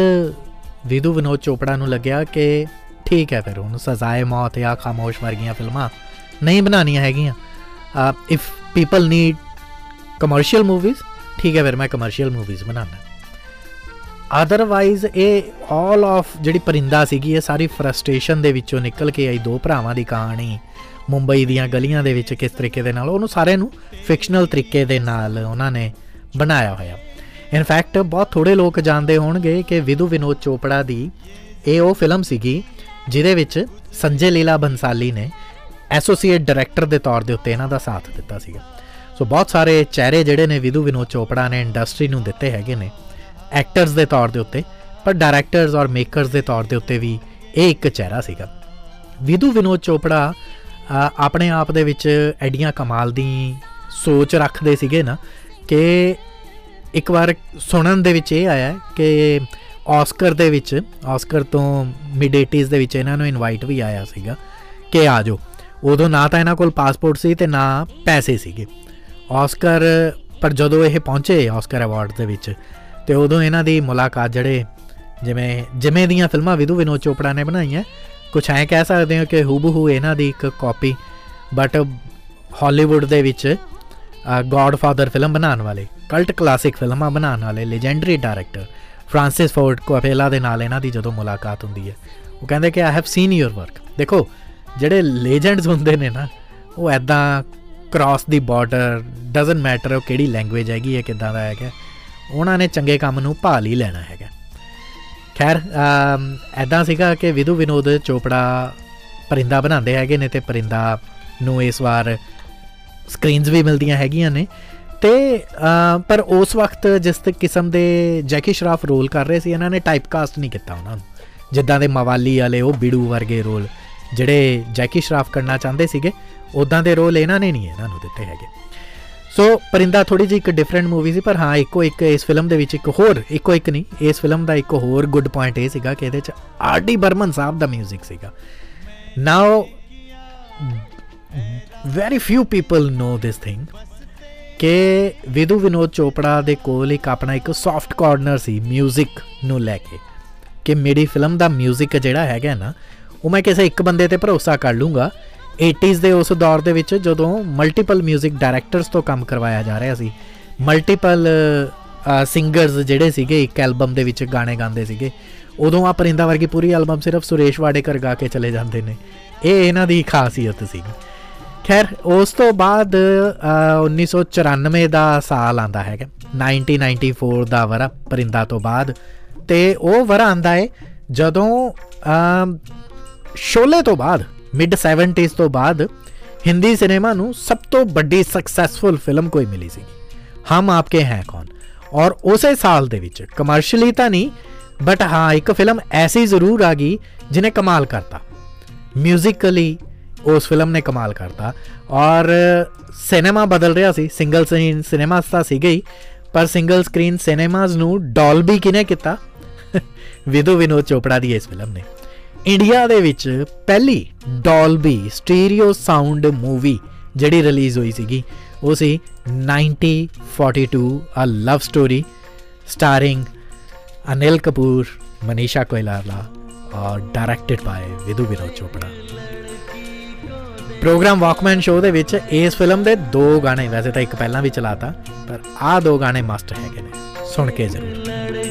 Vidhu Vinod Chopra नूं लग्या कि ठीक है, फिर उन्होंने सजाए मौत या खामोश वर्गिया फिल्मां नहीं बनानिया है। If people need commercial movies, ठीक है, फिर मैं कमर्शियल मूवीज़ बनाना। अदरवाइज ये ऑल ऑफ जिहड़ी परिंदा सीगी, ये सारी फ्रस्ट्रेशन दे विचों निकल के आई दो भरावां दी कहानी, मुंबई दियां गलियां दे विच किस तरीके दे नाल उन्होंने सारे नू फिक्शनल तरीके दे नाल उन्हां ने बनाया होया। इनफैक्ट बहुत थोड़े लोग जानते होणगे कि विधु विनोद चोपड़ा दी ये वो फिल्म सीगी जिहदे विच संजय लीला बंसाली ने एसोसीएट डायरैक्टर के तौर के उत्ते इन्हां दा साथ दिता सीगा। सो बहुत सारे चेहरे जिहड़े ने विधु विनोद चोपड़ा ने इंडस्ट्री नूं दिते हैगे ने एक्टर्स के तौर के उत्ते, पर डायरैक्टर्स और मेकरस के तौर के उत्ते भी ये एक चेहरा सीगा। विधु विनोद चोपड़ा अपने आप दे विच एडियां कमाल दी सोच रखदे सीगे ना कि एक बार सुनन दे विच ये आया कि ऑस्कर दे विच, ऑस्कर तो मिड एटीज़ दे विच इन्हां नूं इनवाइट भी आया सीगा कि आ जाओ। उदों ना तां इन्हां कोल पासपोर्ट सी ते ना पैसे सीगे ऑस्कर, पर जदों ये पहुँचे ऑस्कर अवार्ड दे विच ते उदों इन्हां दी मुलाकात जड़े जिवें जिमें दियां फिल्मां विधु विनोद चोपड़ा ने बनाईयां, कुछ ऐं कह सकदे हो कि हूबहू इन्हां दी एक कॉपी, बट हॉलीवुड दे विच गॉडफादर फिल्म बनाने वाले, कल्ट क्लासिक फिल्मां बनाने वाले legendary director Francis Ford Coppola दे नाल इन्हां दी जदों मुलाकात हुंदी है, वो कहंदे कि I have seen your work. देखो जिहड़े लेजेंड्स हुंदे ने ना, वो ऐदां cross the border, doesn't matter वो किहड़ी लैंग्वेज हैगी है, किदां दा हैगा, उन्हां ने चंगे काम नूं भाल ही लैना हैगा। खैर ऐदां सीगा कि विधु विनोद चोपड़ा परिंदा बनांदे हैगे ने ते परिंदा ਨੂੰ ਇਸ ਵਾਰ ਸਕਰੀਨਸ ਵੀ ਮਿਲਦੀਆਂ ਹੈਗੀਆਂ ਨੇ ਅਤੇ ਪਰ ਉਸ ਵਕਤ ਜਿਸ ਕਿਸਮ ਦੇ ਜੈਕੀ ਸ਼ਰਾਫ ਰੋਲ ਕਰ ਰਹੇ ਸੀ ਇਹਨਾਂ ਨੇ ਟਾਈਪ ਕਾਸਟ ਨਹੀਂ ਕੀਤਾ ਉਹਨਾਂ ਨੂੰ, ਜਿੱਦਾਂ ਦੇ ਮਵਾਲੀ ਵਾਲੇ ਉਹ ਬਿੜੂ ਵਰਗੇ ਰੋਲ ਜਿਹੜੇ ਜੈਕੀ ਸ਼ਰਾਫ ਕਰਨਾ ਚਾਹੁੰਦੇ ਸੀਗੇ ਉੱਦਾਂ ਦੇ ਰੋਲ ਇਹਨਾਂ ਨੇ ਨਹੀਂ ਇਹਨਾਂ ਨੂੰ ਦਿੱਤੇ ਹੈਗੇ। ਸੋ ਪਰਿੰਦਾ ਥੋੜ੍ਹੀ ਜਿਹੀ ਇੱਕ ਡਿਫਰੈਂਟ ਮੂਵੀ ਸੀ, ਪਰ ਹਾਂ ਇੱਕੋ ਇੱਕ ਇਸ ਫਿਲਮ ਦੇ ਵਿੱਚ ਇੱਕ ਹੋਰ ਇੱਕੋ ਇੱਕ ਨਹੀਂ ਇਸ ਫਿਲਮ ਦਾ ਇੱਕ ਹੋਰ ਗੁੱਡ ਪੁਆਇੰਟ ਇਹ ਸੀਗਾ ਕਿ ਇਹਦੇ 'ਚ ਆਰ ਡੀ ਬਰਮਨ ਸਾਹਿਬ ਦਾ ਮਿਊਜ਼ਿਕ ਸੀਗਾ। Now very few people know this thing ਕਿ ਵਿਧੂ ਵਿਨੋਦ ਚੋਪੜਾ ਦੇ ਕੋਲ ਇੱਕ ਆਪਣਾ ਇੱਕ ਸੌਫਟ ਕਾਰਨਰ ਸੀ ਮਿਊਜ਼ਿਕ ਨੂੰ ਲੈ ਕੇ, ਕਿ ਮੇਰੀ ਫਿਲਮ ਦਾ ਮਿਊਜ਼ਿਕ ਜਿਹੜਾ ਹੈਗਾ ਨਾ ਉਹ ਮੈਂ ਕਿਸੇ ਇੱਕ ਬੰਦੇ 'ਤੇ ਭਰੋਸਾ ਕਰ ਲੂੰਗਾ। ਏਟੀਜ਼ ਦੇ ਉਸ ਦੌਰ ਦੇ ਵਿੱਚ ਜਦੋਂ ਮਲਟੀਪਲ ਮਿਊਜ਼ਿਕ ਡਾਇਰੈਕਟਰਸ ਤੋਂ ਕੰਮ ਕਰਵਾਇਆ ਜਾ ਰਿਹਾ ਸੀ, ਮਲਟੀਪਲ ਸਿੰਗਰਸ ਜਿਹੜੇ ਸੀਗੇ ਇੱਕ ਐਲਬਮ ਦੇ ਵਿੱਚ ਗਾਣੇ ਗਾਉਂਦੇ ਸੀਗੇ, ਉਦੋਂ ਆਹ ਪਰਿੰਦਾ ਵਰਗੀ ਪੂਰੀ ਐਲਬਮ ਸਿਰਫ ਸੁਰੇਸ਼ ਵਾਡੇਕਰ ਗਾ ਕੇ ਚਲੇ ਜਾਂਦੇ ਨੇ, ਇਹ ਇਹਨਾਂ ਦੀ ਖਾਸੀਅਤ ਸੀਗੀ। ਖੈਰ ਉਸ ਤੋਂ ਬਾਅਦ ਉੱਨੀ ਸੌ ਚੁਰਾਨਵੇਂ ਦਾ ਸਾਲ ਆਉਂਦਾ ਹੈਗਾ, ਨਾਈਨਟੀਨ ਨਾਈਨਟੀ ਫੋਰ ਦਾ ਵਰ੍ਹਾ ਪਰਿੰਦਾ ਤੋਂ ਬਾਅਦ, ਅਤੇ ਉਹ ਵਰ੍ਹਾ ਆਉਂਦਾ ਹੈ ਜਦੋਂ ਸ਼ੋਲੇ ਤੋਂ ਬਾਅਦ ਮਿਡ ਸੈਵਨਟੀਜ਼ ਤੋਂ ਬਾਅਦ ਹਿੰਦੀ ਸਿਨੇਮਾ ਨੂੰ ਸਭ ਤੋਂ ਵੱਡੀ ਸਕਸੈਸਫੁਲ ਫਿਲਮ ਕੋਈ ਮਿਲੀ ਸੀ, ਹਮ ਆਪਕੇ ਹੈ ਕੌਣ। ਔਰ ਉਸੇ ਸਾਲ ਦੇ ਵਿੱਚ ਕਮਰਸ਼ਲੀ ਤਾਂ ਨਹੀਂ ਬਟ ਹਾਂ ਇੱਕ ਫਿਲਮ ਐਸੀ ਜ਼ਰੂਰ ਆ ਗਈ ਜਿਹਨੇ ਕਮਾਲ ਕਰਤਾ ਮਿਊਜ਼ਿਕਲੀ, ਉਸ ਫਿਲਮ ਨੇ ਕਮਾਲ ਕਰਤਾ। ਔਰ ਸਿਨੇਮਾ ਬਦਲ ਰਿਹਾ ਸੀ, ਸਿੰਗਲ ਸਕਰੀਨ ਸਿਨੇਮਾਸ ਤਾਂ ਸੀਗੇ ਹੀ ਪਰ ਸਿੰਗਲ ਸਕਰੀਨ ਸਿਨੇਮਾਸ ਨੂੰ ਡੋਲਬੀ ਕਿਹਨੇ ਕੀਤਾ? ਵਿਧੂ ਵਿਨੋਦ ਚੋਪੜਾ ਦੀ ਇਸ ਫਿਲਮ ਨੇ। ਇੰਡੀਆ ਦੇ ਵਿੱਚ ਪਹਿਲੀ ਡੋਲਬੀ ਸਟੀਰੀਓ ਸਾਊਂਡ ਮੂਵੀ ਜਿਹੜੀ ਰਿਲੀਜ਼ ਹੋਈ ਸੀਗੀ ਉਹ ਸੀ nineteen forty two a love story, starring Anil Kapoor, Manisha Koirala ਔਰ directed by Vidhu Vinod Chopra. Programme Walkman show ਦੇ ਵਿੱਚ ਇਸ ਫਿਲਮ ਦੇ ਦੋ ਗਾਣੇ, ਵੈਸੇ ਤਾਂ ਇੱਕ ਪਹਿਲਾਂ ਵੀ ਚਲਾਤਾ ਪਰ ਆਹ ਦੋ ਗਾਣੇ ਮਸਟ ਹੈਗੇ ਨੇ, ਸੁਣ ਕੇ ਜ਼ਰੂਰ।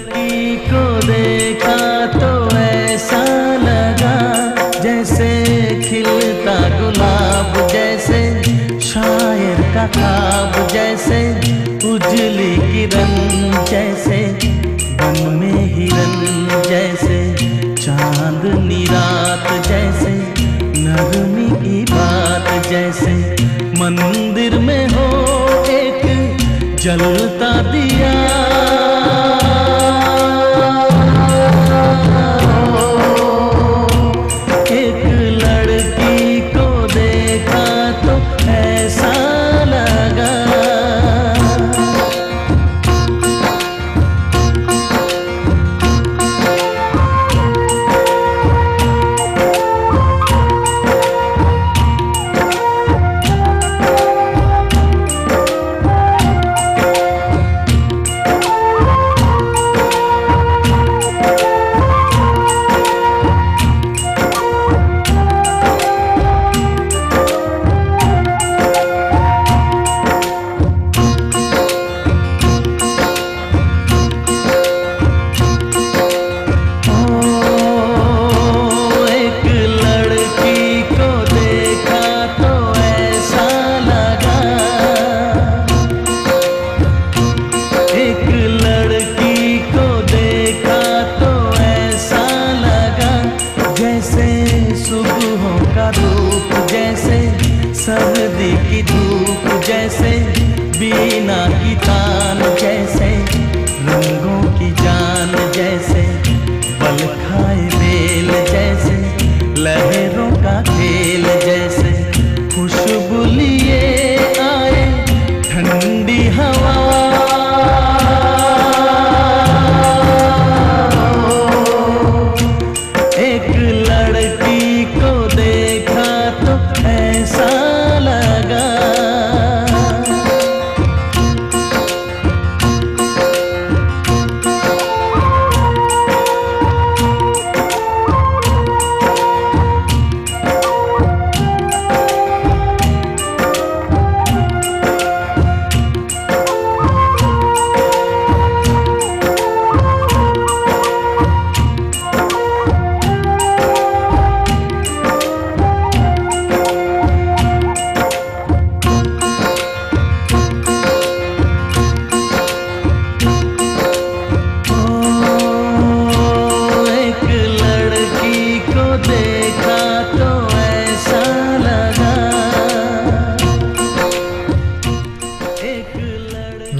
लड़की को देखा तो ऐसा लगा जैसे खिलता गुलाब, जैसे शायर का ख्वाब, जैसे उजली किरण, जैसे बन में हिरन, जैसे चांदनी रात, जैसे नरमी की बात, जैसे मंदिर में हो एक जलता दिया।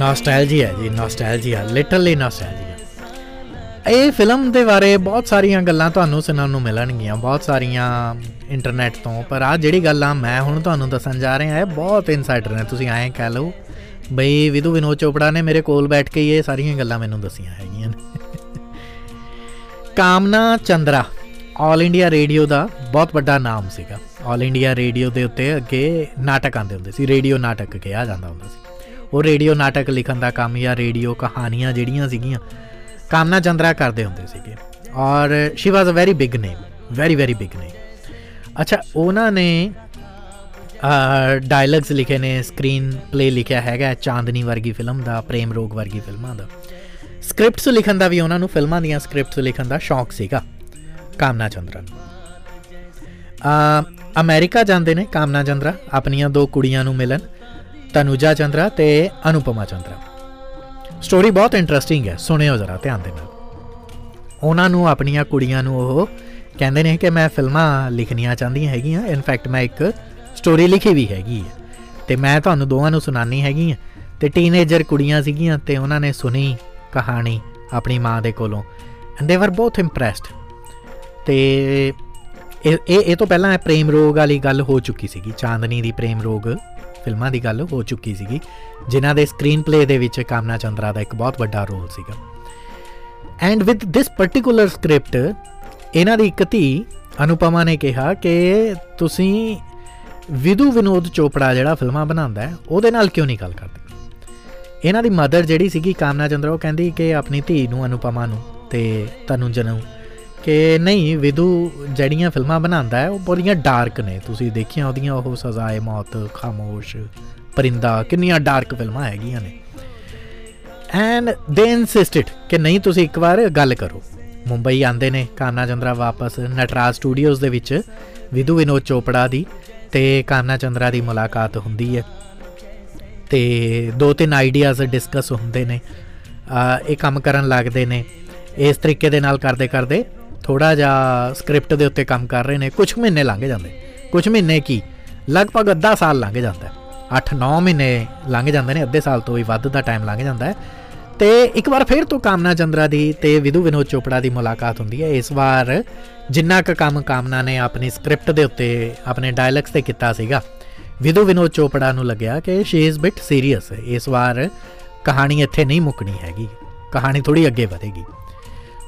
ਨੌਸਟੈਲਜੀਆ ਜੀ ਨੌਸਟੈਲਜੀਆ ਲਿਟਰਲੀ ਨੌਸਟੈਲਜੀਆ। ਇਹ ਫਿਲਮ ਦੇ ਬਾਰੇ ਬਹੁਤ ਸਾਰੀਆਂ ਗੱਲਾਂ ਤੁਹਾਨੂੰ ਸੁਣਨ ਨੂੰ ਮਿਲਣਗੀਆਂ ਬਹੁਤ ਸਾਰੀਆਂ ਇੰਟਰਨੈਟ ਤੋਂ, ਪਰ ਆਹ ਜਿਹੜੀ ਗੱਲਾਂ ਮੈਂ ਹੁਣ ਤੁਹਾਨੂੰ ਦੱਸਣ ਜਾ ਰਿਹਾ ਇਹ ਬਹੁਤ ਇਨਸਾਈਡਰ ਨੇ। ਤੁਸੀਂ ਐਂ ਕਹਿ ਲਓ ਬਈ ਵਿਧੂ ਵਿਨੋਦ ਚੋਪੜਾ ਨੇ ਮੇਰੇ ਕੋਲ ਬੈਠ ਕੇ ਇਹ ਸਾਰੀਆਂ ਗੱਲਾਂ ਮੈਨੂੰ ਦੱਸੀਆਂ ਹੈਗੀਆਂ ਨੇ। ਕਾਮਨਾ ਚੰਦਰਾ ਆਲ ਇੰਡੀਆ ਰੇਡੀਓ ਦਾ ਬਹੁਤ ਵੱਡਾ ਨਾਮ ਸੀਗਾ। ਆਲ ਇੰਡੀਆ ਰੇਡੀਓ ਦੇ ਉੱਤੇ ਅੱਗੇ ਨਾਟਕ ਆਉਂਦੇ ਹੁੰਦੇ ਸੀ, ਰੇਡੀਓ ਨਾਟਕ ਕਿਹਾ ਜਾਂਦਾ ਹੁੰਦਾ ਸੀ। ਉਹ ਰੇਡੀਓ ਨਾਟਕ ਲਿਖਣ ਦਾ ਕੰਮ ਜਾਂ ਰੇਡੀਓ ਕਹਾਣੀਆਂ ਜਿਹੜੀਆਂ ਸੀਗੀਆਂ ਕਾਮਨਾ ਚੰਦਰਾ ਕਰਦੇ ਹੁੰਦੇ ਸੀਗੇ, ਔਰ she was a very big name, very very big name. ਅੱਛਾ, ਉਹਨਾਂ ਨੇ ਡਾਇਲੌਗਸ ਲਿਖੇ ਨੇ, ਸਕਰੀਨ ਪਲੇ ਲਿਖਿਆ ਹੈਗਾ ਚਾਂਦਨੀ ਵਰਗੀ ਫਿਲਮ ਦਾ, ਪ੍ਰੇਮ ਰੋਗ ਵਰਗੀ ਫਿਲਮਾਂ ਦਾ। ਸਕ੍ਰਿਪਟਸ ਲਿਖਣ ਦਾ ਵੀ ਉਹਨਾਂ ਨੂੰ, ਫਿਲਮਾਂ ਦੀਆਂ ਸਕ੍ਰਿਪਟਸ ਲਿਖਣ ਦਾ ਸ਼ੌਂਕ ਸੀਗਾ ਕਾਮਨਾ ਚੰਦਰਾ ਨੂੰ। ਅਮਰੀਕਾ ਜਾਂਦੇ ਨੇ ਕਾਮਨਾ ਚੰਦਰਾ ਆਪਣੀਆਂ ਦੋ ਕੁੜੀਆਂ ਨੂੰ ਮਿਲਣ, ਤਨੂਜਾ ਚੰਦਰਾ ਅਤੇ ਅਨੁਪਮਾ ਚੰਦਰਾ। ਸਟੋਰੀ ਬਹੁਤ ਇੰਟਰਸਟਿੰਗ ਹੈ, ਸੁਣਿਓ ਜ਼ਰਾ ਧਿਆਨ ਦੇ ਨਾਲ। ਉਹਨਾਂ ਨੂੰ, ਆਪਣੀਆਂ ਕੁੜੀਆਂ ਨੂੰ ਉਹ ਕਹਿੰਦੇ ਨੇ ਕਿ ਮੈਂ ਫਿਲਮਾਂ ਲਿਖਣੀਆਂ ਚਾਹੁੰਦੀਆਂ ਹੈਗੀਆਂ, ਇਨਫੈਕਟ ਮੈਂ ਇੱਕ ਸਟੋਰੀ ਲਿਖੀ ਵੀ ਹੈਗੀ ਹੈ ਅਤੇ ਮੈਂ ਤੁਹਾਨੂੰ ਦੋਵਾਂ ਨੂੰ ਸੁਣਾਉਣੀ ਹੈਗੀ ਹਾਂ। ਅਤੇ ਟੀਨੇਜਰ ਕੁੜੀਆਂ ਸੀਗੀਆਂ ਅਤੇ ਉਹਨਾਂ ਨੇ ਸੁਣੀ ਕਹਾਣੀ ਆਪਣੀ ਮਾਂ ਦੇ ਕੋਲੋਂ, ਐਂਡ ਦੇ ਵਰ ਬੋਥ ਇੰਪਰੈਸਡ। ਅਤੇ ਇਹ ਇਹ ਤੋਂ ਪਹਿਲਾਂ ਪ੍ਰੇਮ ਰੋਗ ਵਾਲੀ ਗੱਲ ਹੋ ਚੁੱਕੀ ਸੀਗੀ, ਚਾਂਦਨੀ ਦੀ ਪ੍ਰੇਮ ਰੋਗ ਫਿਲਮਾਂ ਦੀ ਗੱਲ ਹੋ ਚੁੱਕੀ ਸੀਗੀ, ਜਿਨ੍ਹਾਂ ਦੇ ਸਕਰੀਨ ਪਲੇ ਦੇ ਵਿੱਚ ਕਾਮਨਾ ਚੰਦਰਾ ਦਾ ਇੱਕ ਬਹੁਤ ਵੱਡਾ ਰੋਲ ਸੀਗਾ। And with this particular script ਇਹਨਾਂ ਦੀ ਇੱਕ ਧੀ ਅਨੁਪਮਾ ਨੇ ਕਿਹਾ ਕਿ ਤੁਸੀਂ ਵਿਧੂ ਵਿਨੋਦ ਚੋਪੜਾ ਜਿਹੜਾ ਫਿਲਮਾਂ ਬਣਾਉਂਦਾ ਹੈ ਉਹਦੇ ਨਾਲ ਕਿਉਂ ਨਹੀਂ ਗੱਲ ਕਰਦੇ। ਇਹਨਾਂ ਦੀ ਮਦਰ ਜਿਹੜੀ ਸੀਗੀ ਕਾਮਨਾ ਚੰਦਰਾ, ਉਹ ਕਹਿੰਦੀ ਕਿ ਆਪਣੀ ਧੀ ਨੂੰ ਅਨੁਪਮਾ ਨੂੰ ਅਤੇ ਤਨੂਜਾ ਨੂੰ ਕਿ ਨਹੀਂ, ਵਿਧੂ ਜਿਹੜੀਆਂ ਫਿਲਮਾਂ ਬਣਾਉਂਦਾ ਹੈ ਉਹ ਬੜੀਆਂ ਡਾਰਕ ਨੇ, ਤੁਸੀਂ ਦੇਖੀਆਂ ਉਹਦੀਆਂ ਉਹ ਸਜ਼ਾਏ ਮੌਤ, ਖਾਮੋਸ਼, ਪਰਿੰਦਾ, ਕਿੰਨੀਆਂ ਡਾਰਕ ਫਿਲਮਾਂ ਹੈਗੀਆਂ ਨੇ। ਐਂਡ ਦੇ ਇਨਸਿਸਟਡ ਕਿ ਨਹੀਂ, ਤੁਸੀਂ ਇੱਕ ਵਾਰ ਗੱਲ ਕਰੋ। ਮੁੰਬਈ ਆਉਂਦੇ ਨੇ ਕਾਮਨਾ ਚੰਦਰਾ ਵਾਪਸ, ਨਟਰਾਜ ਸਟੂਡੀਓਜ਼ ਦੇ ਵਿੱਚ ਵਿਧੂ ਵਿਨੋਦ ਚੋਪੜਾ ਦੀ ਅਤੇ ਕਾਮਨਾ ਚੰਦਰਾ ਦੀ ਮੁਲਾਕਾਤ ਹੁੰਦੀ ਹੈ ਅਤੇ ਦੋ ਤਿੰਨ ਆਈਡੀਆਜ਼ ਡਿਸਕਸ ਹੁੰਦੇ ਨੇ। ਇਹ ਕੰਮ ਕਰਨ ਲੱਗਦੇ ਨੇ ਇਸ ਤਰੀਕੇ ਦੇ ਨਾਲ, ਕਰਦੇ ਕਰਦੇ ਥੋੜ੍ਹਾ ਜਿਹਾ ਸਕ੍ਰਿਪਟ ਦੇ ਉੱਤੇ ਕੰਮ ਕਰ ਰਹੇ ਨੇ। ਕੁਛ ਮਹੀਨੇ ਲੰਘ ਜਾਂਦੇ, ਕੁਛ ਮਹੀਨੇ ਕੀ ਲਗਭਗ ਅੱਧਾ ਸਾਲ ਲੰਘ ਜਾਂਦਾ, ਅੱਠ ਨੌ ਮਹੀਨੇ ਲੰਘ ਜਾਂਦੇ ਨੇ, ਅੱਧੇ ਸਾਲ ਤੋਂ ਵੀ ਵੱਧ ਦਾ ਟਾਈਮ ਲੰਘ ਜਾਂਦਾ। ਅਤੇ ਇੱਕ ਵਾਰ ਫਿਰ ਤੋਂ ਕਾਮਨਾ ਚੰਦਰਾ ਦੀ ਅਤੇ ਵਿਧੂ ਵਿਨੋਦ ਚੋਪੜਾ ਦੀ ਮੁਲਾਕਾਤ ਹੁੰਦੀ ਹੈ। ਇਸ ਵਾਰ ਜਿੰਨਾ ਕੁ ਕੰਮ ਕਾਮਨਾ ਨੇ ਆਪਣੀ ਸਕ੍ਰਿਪਟ ਦੇ ਉੱਤੇ, ਆਪਣੇ ਡਾਇਲੌਗਸ 'ਤੇ ਕੀਤਾ ਸੀਗਾ, ਵਿਧੂ ਵਿਨੋਦ ਚੋਪੜਾ ਨੂੰ ਲੱਗਿਆ ਕਿ ਸ਼ੀ ਇਜ਼ ਬਿਟ ਸੀਰੀਅਸ, ਇਸ ਵਾਰ ਕਹਾਣੀ ਇੱਥੇ ਨਹੀਂ ਮੁੱਕਣੀ ਹੈਗੀ, ਕਹਾਣੀ ਥੋੜ੍ਹੀ ਅੱਗੇ ਵਧੇਗੀ।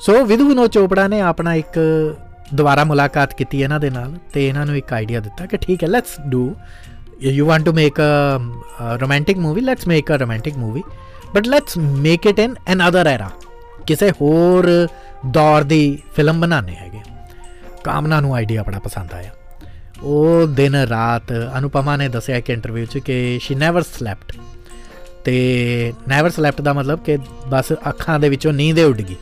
ਸੋ ਵਿਧੂ ਵਿਨੋਦ ਚੋਪੜਾ ਨੇ ਆਪਣਾ ਇੱਕ ਦੁਬਾਰਾ ਮੁਲਾਕਾਤ ਕੀਤੀ ਇਹਨਾਂ ਦੇ ਨਾਲ ਅਤੇ ਇਹਨਾਂ ਨੂੰ ਇੱਕ ਆਈਡੀਆ ਦਿੱਤਾ ਕਿ ਠੀਕ ਹੈ, let's do, you want to make a romantic movie, let's make a romantic movie, but let's make it in another era, ਕਿਸੇ ਹੋਰ ਦੌਰ ਦੀ ਫਿਲਮ ਬਣਾਉਣੇ ਹੈਗੇ। ਕਾਮਨਾ ਨੂੰ ਆਈਡੀਆ ਬੜਾ ਪਸੰਦ ਆਇਆ। ਉਹ ਦਿਨ ਰਾਤ, ਅਨੁਪਮਾ ਨੇ ਦੱਸਿਆ ਕਿ ਇੰਟਰਵਿਊ 'ਚ ਕਿ ਸ਼ੀ ਨੈਵਰ ਸਲੈਪਟ, ਅਤੇ ਨੈਵਰ ਸਲੈਪਟ ਦਾ ਮਤਲਬ ਕਿ ਬਸ ਅੱਖਾਂ ਦੇ ਵਿੱਚੋਂ ਨੀਂਦ ਉੱਡ ਗਈ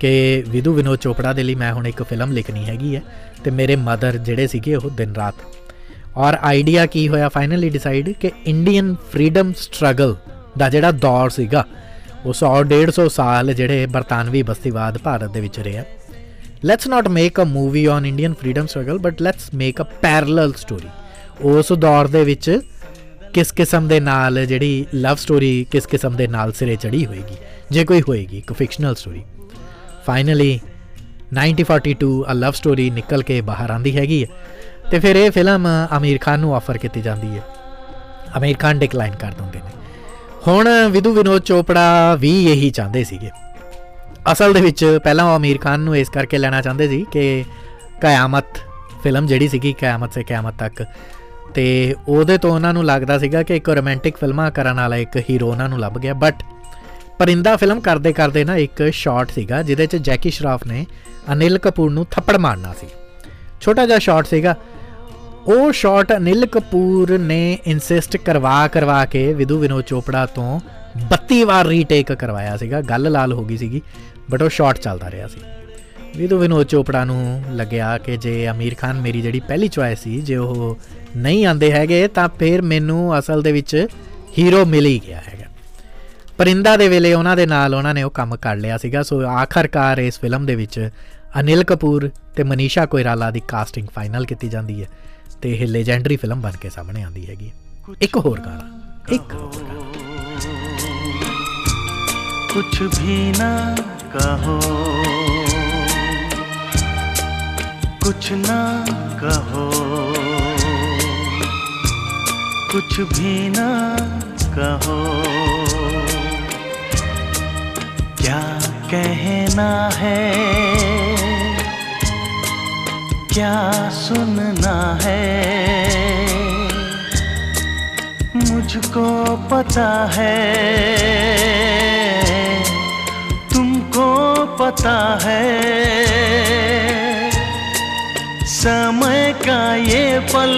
ਕਿ ਵਿਧੂ ਵਿਨੋਦ ਚੋਪੜਾ ਦੇ ਲਈ ਮੈਂ ਹੁਣ ਇੱਕ ਫਿਲਮ ਲਿਖਣੀ ਹੈਗੀ ਹੈ ਅਤੇ ਮੇਰੇ ਮਦਰ ਜਿਹੜੇ ਸੀਗੇ ਉਹ ਦਿਨ ਰਾਤ। ਔਰ ਆਈਡੀਆ ਕੀ ਹੋਇਆ ਫਾਈਨਲੀ ਡਿਸਾਈਡ ਕਿ ਇੰਡੀਅਨ ਫਰੀਡਮ ਸਟਰਗਲ ਦਾ ਜਿਹੜਾ ਦੌਰ ਸੀਗਾ ਉਹ ਸੌ ਡੇਢ ਸੌ ਸਾਲ ਜਿਹੜੇ ਬਰਤਾਨਵੀ ਬਸਤੀਵਾਦ ਭਾਰਤ ਦੇ ਵਿੱਚ ਰਿਹਾ, let's not make a movie on Indian freedom struggle but let's make a parallel story. ਉਸ ਦੌਰ ਦੇ ਵਿੱਚ ਕਿਸ ਕਿਸਮ ਦੇ ਨਾਲ ਜਿਹੜੀ ਲਵ ਸਟੋਰੀ ਕਿਸ ਕਿਸਮ ਦੇ ਨਾਲ ਸਿਰੇ ਚੜ੍ਹੀ ਹੋਏਗੀ, ਜੇ ਕੋਈ ਹੋਏਗੀ, ਇੱਕ fictional story. Finally nineteen forty two a love story ਨਿਕਲ ਕੇ ਬਾਹਰ ਆਉਂਦੀ ਹੈਗੀ ਹੈ ਅਤੇ ਫਿਰ ਇਹ ਫਿਲਮ ਆਮਿਰ ਖਾਨ ਨੂੰ ਆਫਰ ਕੀਤੀ ਜਾਂਦੀ ਹੈ, ਆਮਿਰ ਖਾਨ ਡਿਕਲਾਈਨ ਕਰ ਦਿੰਦੇ ਨੇ। ਹੁਣ ਵਿਧੂ ਵਿਨੋਦ ਚੋਪੜਾ ਵੀ ਇਹੀ ਚਾਹੁੰਦੇ ਸੀਗੇ ਅਸਲ ਦੇ ਵਿੱਚ, ਪਹਿਲਾਂ ਉਹ ਆਮਿਰ ਖਾਨ ਨੂੰ ਇਸ ਕਰਕੇ ਲੈਣਾ ਚਾਹੁੰਦੇ ਸੀ ਕਿ ਕਯਾਮਤ ਫਿਲਮ ਜਿਹੜੀ ਸੀਗੀ, ਕਯਾਮਤ ਸੇ ਕਯਾਮਤ ਤੱਕ, ਅਤੇ ਉਹਦੇ ਤੋਂ ਉਹਨਾਂ ਨੂੰ ਲੱਗਦਾ ਸੀਗਾ ਕਿ ਇੱਕ ਰੋਮੈਂਟਿਕ ਫਿਲਮਾਂ ਕਰਨ ਵਾਲਾ ਇੱਕ ਹੀਰੋ ਉਹਨਾਂ ਨੂੰ ਲੱਭ ਗਿਆ। ਬਟ ਪਰਿੰਦਾ ਫਿਲਮ ਕਰਦੇ ਕਰਦੇ ਨਾ ਇੱਕ ਸ਼ਾਟ ਸੀਗਾ ਜਿਹਦੇ 'ਚ ਜੈਕੀ ਸ਼ਰਾਫ ਨੇ ਅਨਿਲ ਕਪੂਰ ਨੂੰ ਥੱਪੜ ਮਾਰਨਾ ਸੀ, ਛੋਟਾ ਜਿਹਾ ਸ਼ਾਟ ਸੀਗਾ। ਉਹ ਸ਼ਾਟ ਅਨਿਲ ਕਪੂਰ ਨੇ ਇਨਸਿਸਟ ਕਰਵਾ ਕਰਵਾ ਕੇ ਵਿਧੂ ਵਿਨੋਦ ਚੋਪੜਾ ਤੋਂ ਬੱਤੀ ਵਾਰ ਰੀਟੇਕ ਕਰਵਾਇਆ ਸੀਗਾ, ਗੱਲ ਲਾਲ ਹੋ ਗਈ ਸੀਗੀ ਬਟ ਉਹ ਸ਼ਾਟ ਚੱਲਦਾ ਰਿਹਾ ਸੀ। ਵਿਧੂ ਵਿਨੋਦ ਚੋਪੜਾ ਨੂੰ ਲੱਗਿਆ ਕਿ ਜੇ ਆਮਿਰ ਖਾਨ ਮੇਰੀ ਜਿਹੜੀ ਪਹਿਲੀ ਚੁਆਇਸ ਸੀ, ਜੇ ਉਹ ਨਹੀਂ ਆਉਂਦੇ ਹੈਗੇ ਤਾਂ ਫਿਰ ਮੈਨੂੰ ਅਸਲ ਦੇ ਵਿੱਚ ਹੀਰੋ ਮਿਲ ਹੀ ਗਿਆ ਹੈਗਾ। ਪਰਿੰਦਾ ਦੇ ਵੇਲੇ ਉਹਨਾਂ ਦੇ ਨਾਲ ਉਹਨਾਂ ਨੇ ਉਹ ਕੰਮ ਕਰ ਲਿਆ ਸੀਗਾ। ਸੋ ਆਖਰਕਾਰ ਇਸ ਫਿਲਮ ਦੇ ਵਿੱਚ ਅਨਿਲ ਕਪੂਰ ਅਤੇ ਮਨੀਸ਼ਾ ਕੋਇਰਾਲਾ ਦੀ ਕਾਸਟਿੰਗ ਫਾਈਨਲ ਕੀਤੀ ਜਾਂਦੀ ਹੈ ਅਤੇ ਇਹ ਲੈਜੈਂਡਰੀ ਫਿਲਮ ਬਣ ਕੇ ਸਾਹਮਣੇ ਆਉਂਦੀ ਹੈਗੀ। ਇੱਕ ਹੋਰ ਗਾਣਾ, ਇੱਕ कुछ भी ना कहो, कुछ ना कहो, कुछ भी ना कहो, क्या कहना है, क्या सुनना है, मुझको पता है, तुमको पता है, समय का ये पल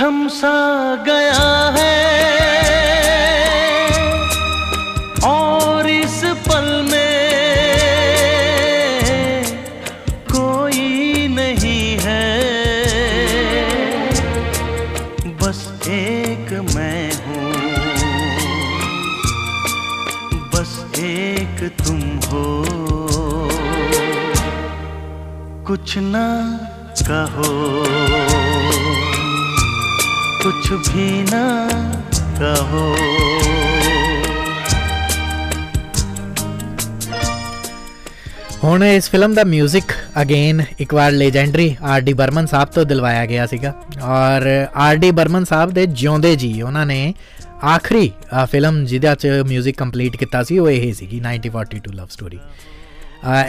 थम सा गया है, और इस पल में कुछ ना कहो, कुछ भी ना कहो। ਹੁਣ ਇਸ ਫਿਲਮ ਦਾ ਮਿਊਜ਼ਿਕ ਅਗੇਨ ਇੱਕ ਵਾਰ legendary R D Burman sahib ਤੋਂ ਦਿਲਵਾਇਆ ਗਿਆ ਸੀਗਾ ਔਰ ਆਰ ਡੀ ਬਰਮਨ ਸਾਹਿਬ ਦੇ ਜਿਉਂਦੇ ਜੀ ਉਹਨਾਂ ਨੇ ਆਖਰੀ ਫਿਲਮ ਜਿਹਦੇ 'ਚ ਮਿਊਜ਼ਿਕ ਕੰਪਲੀਟ ਕੀਤਾ ਸੀ ਉਹ ਇਹ ਸੀਗੀ nineteen forty two love story.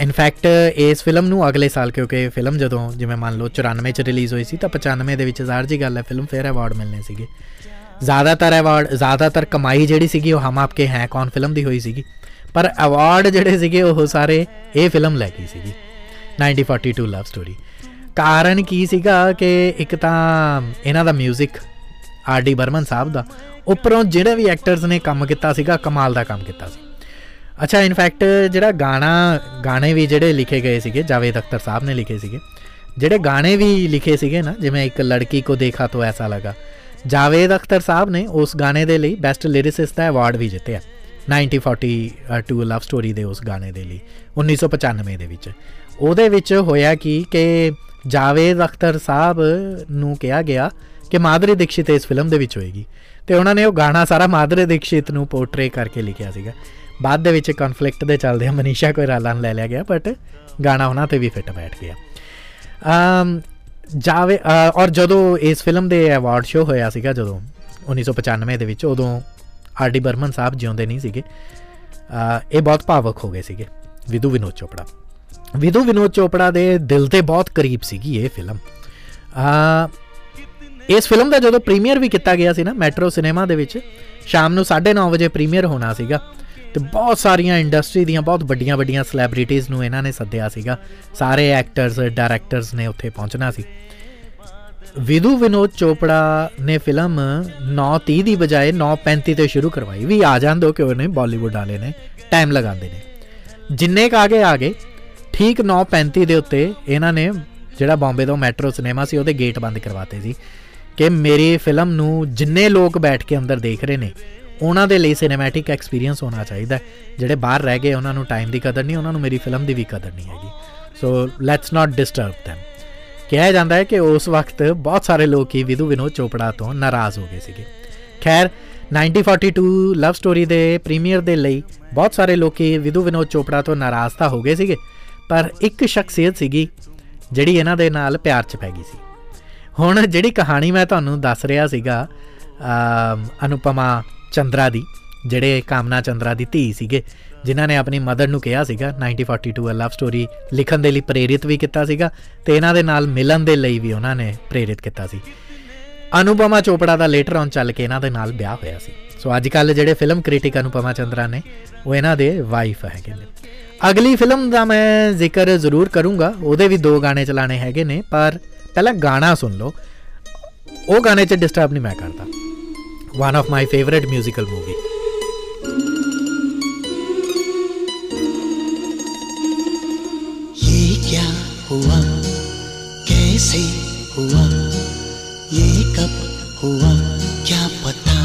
In fact ਇਸ ਫਿਲਮ ਨੂੰ ਅਗਲੇ ਸਾਲ ਕਿਉਂਕਿ ਫਿਲਮ ਜਦੋਂ ਜਿਵੇਂ ਮੰਨ ਲਓ ਚੁਰਾਨਵੇਂ 'ਚ ਰਿਲੀਜ਼ ਹੋਈ ਸੀ ਤਾਂ ਪਚਾਨਵੇਂ ਦੇ ਵਿੱਚ ਜ਼ਾਹਰ ਜਿਹੀ ਗੱਲ ਹੈ ਫਿਲਮ ਫੇਅਰ ਅਵਾਰਡ ਮਿਲਣੇ ਸੀਗੇ। ਜ਼ਿਆਦਾਤਰ ਅਵਾਰਡ ਜ਼ਿਆਦਾਤਰ ਕਮਾਈ ਜਿਹੜੀ ਸੀਗੀ ਉਹ ਹਮ ਆਪਕੇ ਹੈ ਕੌਣ ਫਿਲਮ ਦੀ ਹੋਈ ਸੀਗੀ ਪਰ ਅਵਾਰਡ ਜਿਹੜੇ ਸੀਗੇ ਉਹ ਸਾਰੇ ਇਹ ਫਿਲਮ ਲੈ ਗਈ ਸੀਗੀ nineteen forty two love story. ਕਾਰਨ ਕੀ ਸੀਗਾ ਕਿ ਇੱਕ ਤਾਂ ਇਹਨਾਂ ਦਾ ਮਿਊਜ਼ਿਕ ਆਰ ਡੀ ਬਰਮਨ ਸਾਹਿਬ ਦਾ ਉੱਪਰੋਂ ਜਿਹੜੇ ਵੀ ਐਕਟਰਸ ਨੇ ਕੰਮ ਕੀਤਾ ਸੀਗਾ ਕਮਾਲ ਦਾ ਕੰਮ ਕੀਤਾ ਸੀ। ਅੱਛਾ ਇਨਫੈਕਟ ਜਿਹੜਾ ਗਾਣਾ ਗਾਣੇ ਵੀ ਜਿਹੜੇ ਲਿਖੇ ਗਏ ਸੀਗੇ ਜਾਵੇਦ ਅਖਤਰ ਸਾਹਿਬ ਨੇ ਲਿਖੇ ਸੀਗੇ ਜਿਹੜੇ ਗਾਣੇ ਵੀ ਲਿਖੇ ਸੀਗੇ ਨਾ ਜਿਵੇਂ ਇੱਕ ਲੜਕੀ ਕੋ ਦੇਖਾ ਤੋ ਐਸਾ ਲਗਾ ਜਾਵੇਦ ਅਖਤਰ ਸਾਹਿਬ ਨੇ ਉਸ ਗਾਣੇ ਦੇ ਲਈ ਬੈਸਟ ਲਿਰਿਸਿਸਟ ਦਾ ਅਵਾਰਡ ਵੀ ਜਿੱਤਿਆ nineteen forty two love story ਦੇ ਉਸ ਗਾਣੇ ਦੇ ਲਈ ਉੱਨੀ ਸੌ ਪਚਾਨਵੇਂ ਦੇ ਵਿੱਚ। ਉਹਦੇ ਵਿੱਚ ਹੋਇਆ ਕੀ ਕਿ ਜਾਵੇਦ ਅਖਤਰ ਸਾਹਿਬ ਨੂੰ ਕਿਹਾ ਗਿਆ ਕਿ ਮਾਧੁਰੀ ਦੀਕਸ਼ਿਤ ਇਸ ਫਿਲਮ ਦੇ ਵਿੱਚ ਹੋਏਗੀ ਅਤੇ ਉਹਨਾਂ ਨੇ ਉਹ ਗਾਣਾ ਸਾਰਾ ਮਾਧੁਰੀ ਦੀਕਸ਼ਿਤ ਨੂੰ ਪੋਰਟਰੇ ਕਰਕੇ ਲਿਖਿਆ ਸੀਗਾ। ਬਾਅਦ ਦੇ ਵਿੱਚ ਕਨਫਲਿਕਟ ਦੇ ਚੱਲਦੇ ਮਨੀਸ਼ਾ ਕੋਇਰਾਲਾ ਨੂੰ ਲੈ ਲਿਆ ਗਿਆ ਬਟ ਗਾਣਾ ਉਹਨਾਂ 'ਤੇ ਵੀ ਫਿੱਟ ਬੈਠ ਗਿਆ ਜਾਵੇ। ਔਰ ਜਦੋਂ ਇਸ ਫਿਲਮ ਦੇ ਅਵਾਰਡ ਸ਼ੋਅ ਹੋਇਆ ਸੀਗਾ ਜਦੋਂ ਉੱਨੀ ਸੌ ਪਚਾਨਵੇਂ ਦੇ ਵਿੱਚ ਉਦੋਂ ਆਰ ਡੀ ਬਰਮਨ ਸਾਹਿਬ ਜਿਉਂਦੇ ਨਹੀਂ ਸੀਗੇ। ਇਹ ਬਹੁਤ ਭਾਵਕ ਹੋ ਗਏ ਸੀਗੇ ਵਿਧੂ ਵਿਨੋਦ ਚੋਪੜਾ ਵਿਧੂ ਵਿਨੋਦ ਚੋਪੜਾ ਦੇ ਦਿਲ ਦੇ ਬਹੁਤ ਕਰੀਬ ਸੀਗੀ ਇਹ ਫਿਲਮ। ਇਸ ਫਿਲਮ ਦਾ ਜਦੋਂ ਪ੍ਰੀਮੀਅਰ ਵੀ ਕੀਤਾ ਗਿਆ ਸੀ ਨਾ ਮੈਟਰੋ ਸਿਨੇਮਾ ਦੇ ਵਿੱਚ ਸ਼ਾਮ ਨੂੰ ਸਾਢੇ ਨੌ ਵਜੇ ਪ੍ਰੀਮੀਅਰ ਹੋਣਾ ਸੀਗਾ ਅਤੇ ਬਹੁਤ ਸਾਰੀਆਂ ਇੰਡਸਟਰੀ ਦੀਆਂ ਬਹੁਤ ਵੱਡੀਆਂ ਵੱਡੀਆਂ ਸਲੈਬ੍ਰਿਟੀਜ਼ ਨੂੰ ਇਹਨਾਂ ਨੇ ਸੱਦਿਆ ਸੀਗਾ ਸਾਰੇ ਐਕਟਰਸ ਡਾਇਰੈਕਟਰਸ ਨੇ ਉੱਥੇ ਪਹੁੰਚਣਾ ਸੀ। ਵਿਧੂ ਵਿਨੋਦ ਚੋਪੜਾ ਨੇ ਫਿਲਮ ਨੌ ਤੀਹ ਦੀ ਬਜਾਏ ਨੌ ਪੈਂਤੀ 'ਤੇ ਸ਼ੁਰੂ ਕਰਵਾਈ ਵੀ ਆ ਜਾਣ ਦਿਓ ਕਿਉਂ ਨਹੀਂ ਬਾਲੀਵੁੱਡ ਵਾਲੇ ਨੇ ਟਾਈਮ ਲਗਾਉਂਦੇ ਨੇ ਜਿੰਨੇ ਕੁ ਆ ਗਏ ਆ ਗਏ ਠੀਕ ਨੌ ਪੈਂਤੀ ਦੇ ਉੱਤੇ ਇਹਨਾਂ ਨੇ ਜਿਹੜਾ ਬੋਂਬੇ ਤੋਂ ਮੈਟਰੋ ਸਿਨੇਮਾ ਸੀ ਉਹਦੇ ਗੇਟ ਬੰਦ ਕਰਵਾਤੇ ਸੀ ਕਿ ਮੇਰੀ ਫਿਲਮ ਨੂੰ ਜਿੰਨੇ ਲੋਕ ਬੈਠ ਕੇ ਅੰਦਰ ਦੇਖ ਰਹੇ ਨੇ ਉਹਨਾਂ ਦੇ ਲਈ ਸਿਨੇਮੈਟਿਕ ਐਕਸਪੀਰੀਅੰਸ ਹੋਣਾ ਚਾਹੀਦਾ ਜਿਹੜੇ ਬਾਹਰ ਰਹਿ ਗਏ ਉਹਨਾਂ ਨੂੰ ਟਾਈਮ ਦੀ ਕਦਰ ਨਹੀਂ ਉਹਨਾਂ ਨੂੰ ਮੇਰੀ ਫਿਲਮ ਦੀ ਵੀ ਕਦਰ ਨਹੀਂ ਹੈਗੀ so let's not disturb them. ਕਿਹਾ ਜਾਂਦਾ ਹੈ ਕਿ ਉਸ ਵਕਤ ਬਹੁਤ ਸਾਰੇ ਲੋਕ ਹੀ ਵਿਧੂ ਵਿਨੋਦ ਚੋਪੜਾ ਤੋਂ ਨਾਰਾਜ਼ ਹੋ ਗਏ ਸੀਗੇ। ਖੈਰ nineteen forty two love story ਦੇ ਪ੍ਰੀਮੀਅਰ ਦੇ ਲਈ ਬਹੁਤ ਸਾਰੇ ਲੋਕ ਵਿਧੂ ਵਿਨੋਦ ਚੋਪੜਾ ਤੋਂ ਨਾਰਾਜ਼ ਤਾਂ ਹੋ ਗਏ ਸੀਗੇ ਪਰ ਇੱਕ ਸ਼ਖਸੀਅਤ ਸੀਗੀ ਜਿਹੜੀ ਇਹਨਾਂ ਦੇ ਨਾਲ ਪਿਆਰ 'ਚ ਪੈ ਗਈ ਸੀ। ਹੁਣ ਜਿਹੜੀ ਕਹਾਣੀ ਮੈਂ ਤੁਹਾਨੂੰ ਦੱਸ ਰਿਹਾ ਸੀਗਾ ਅਨੁਪਮਾ ਚੰਦਰਾ ਦੀ ਜਿਹੜੇ ਕਾਮਨਾ ਚੰਦਰਾ ਦੀ ਧੀ ਸੀਗੇ ਜਿਨ੍ਹਾਂ ਨੇ ਆਪਣੀ ਮਦਰ ਨੂੰ ਕਿਹਾ ਸੀਗਾ nineteen forty two love story ਲਿਖਣ ਦੇ ਲਈ ਪ੍ਰੇਰਿਤ ਵੀ ਕੀਤਾ ਸੀਗਾ ਅਤੇ ਇਹਨਾਂ ਦੇ ਨਾਲ ਮਿਲਣ ਦੇ ਲਈ ਵੀ ਉਹਨਾਂ ਨੇ ਪ੍ਰੇਰਿਤ ਕੀਤਾ ਸੀ। ਅਨੁਪਮਾ ਚੋਪੜਾ ਦਾ ਲੇਟਰ ਔਨ ਚੱਲ ਕੇ ਇਹਨਾਂ ਦੇ ਨਾਲ ਵਿਆਹ ਹੋਇਆ ਸੀ। ਸੋ ਅੱਜ ਕੱਲ੍ਹ ਜਿਹੜੇ ਫਿਲਮ ਕ੍ਰਿਟਿਕ ਅਨੁਪਮਾ ਚੰਦਰਾ ਨੇ ਉਹ ਇਹਨਾਂ ਦੇ ਵਾਈਫ ਹੈਗੇ ਨੇ। ਅਗਲੀ ਫਿਲਮ ਦਾ ਮੈਂ ਜ਼ਿਕਰ ਜ਼ਰੂਰ ਕਰੂੰਗਾ ਉਹਦੇ ਵੀ ਦੋ ਗਾਣੇ ਚਲਾਉਣੇ ਹੈਗੇ ਨੇ ਪਰ ਪਹਿਲਾਂ ਗਾਣਾ ਸੁਣ ਲਓ ਉਹ ਗਾਣੇ 'ਚ ਡਿਸਟਰਬ ਨਹੀਂ ਮੈਂ ਕਰਦਾ। One of my favorite musical movie. ये क्या हुआ, कैसे हुआ, ये कब हुआ, क्या पता?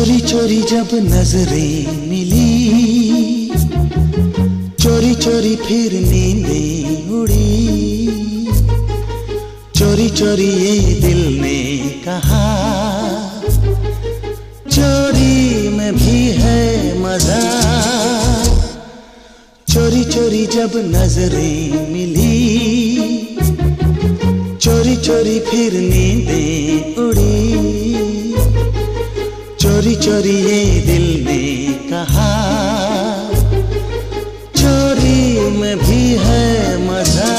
चोरी चोरी जब नजरें मिली, चोरी चोरी फिर नींदें उड़ी, चोरी चोरी ये दिल ने कहा, चोरी में भी है मजा। चोरी चोरी जब नजरें मिली, चोरी चोरी फिर नींदें उड़ी, चोरी चोरी ये दिल ने कहा, चोरी में भी है मजा।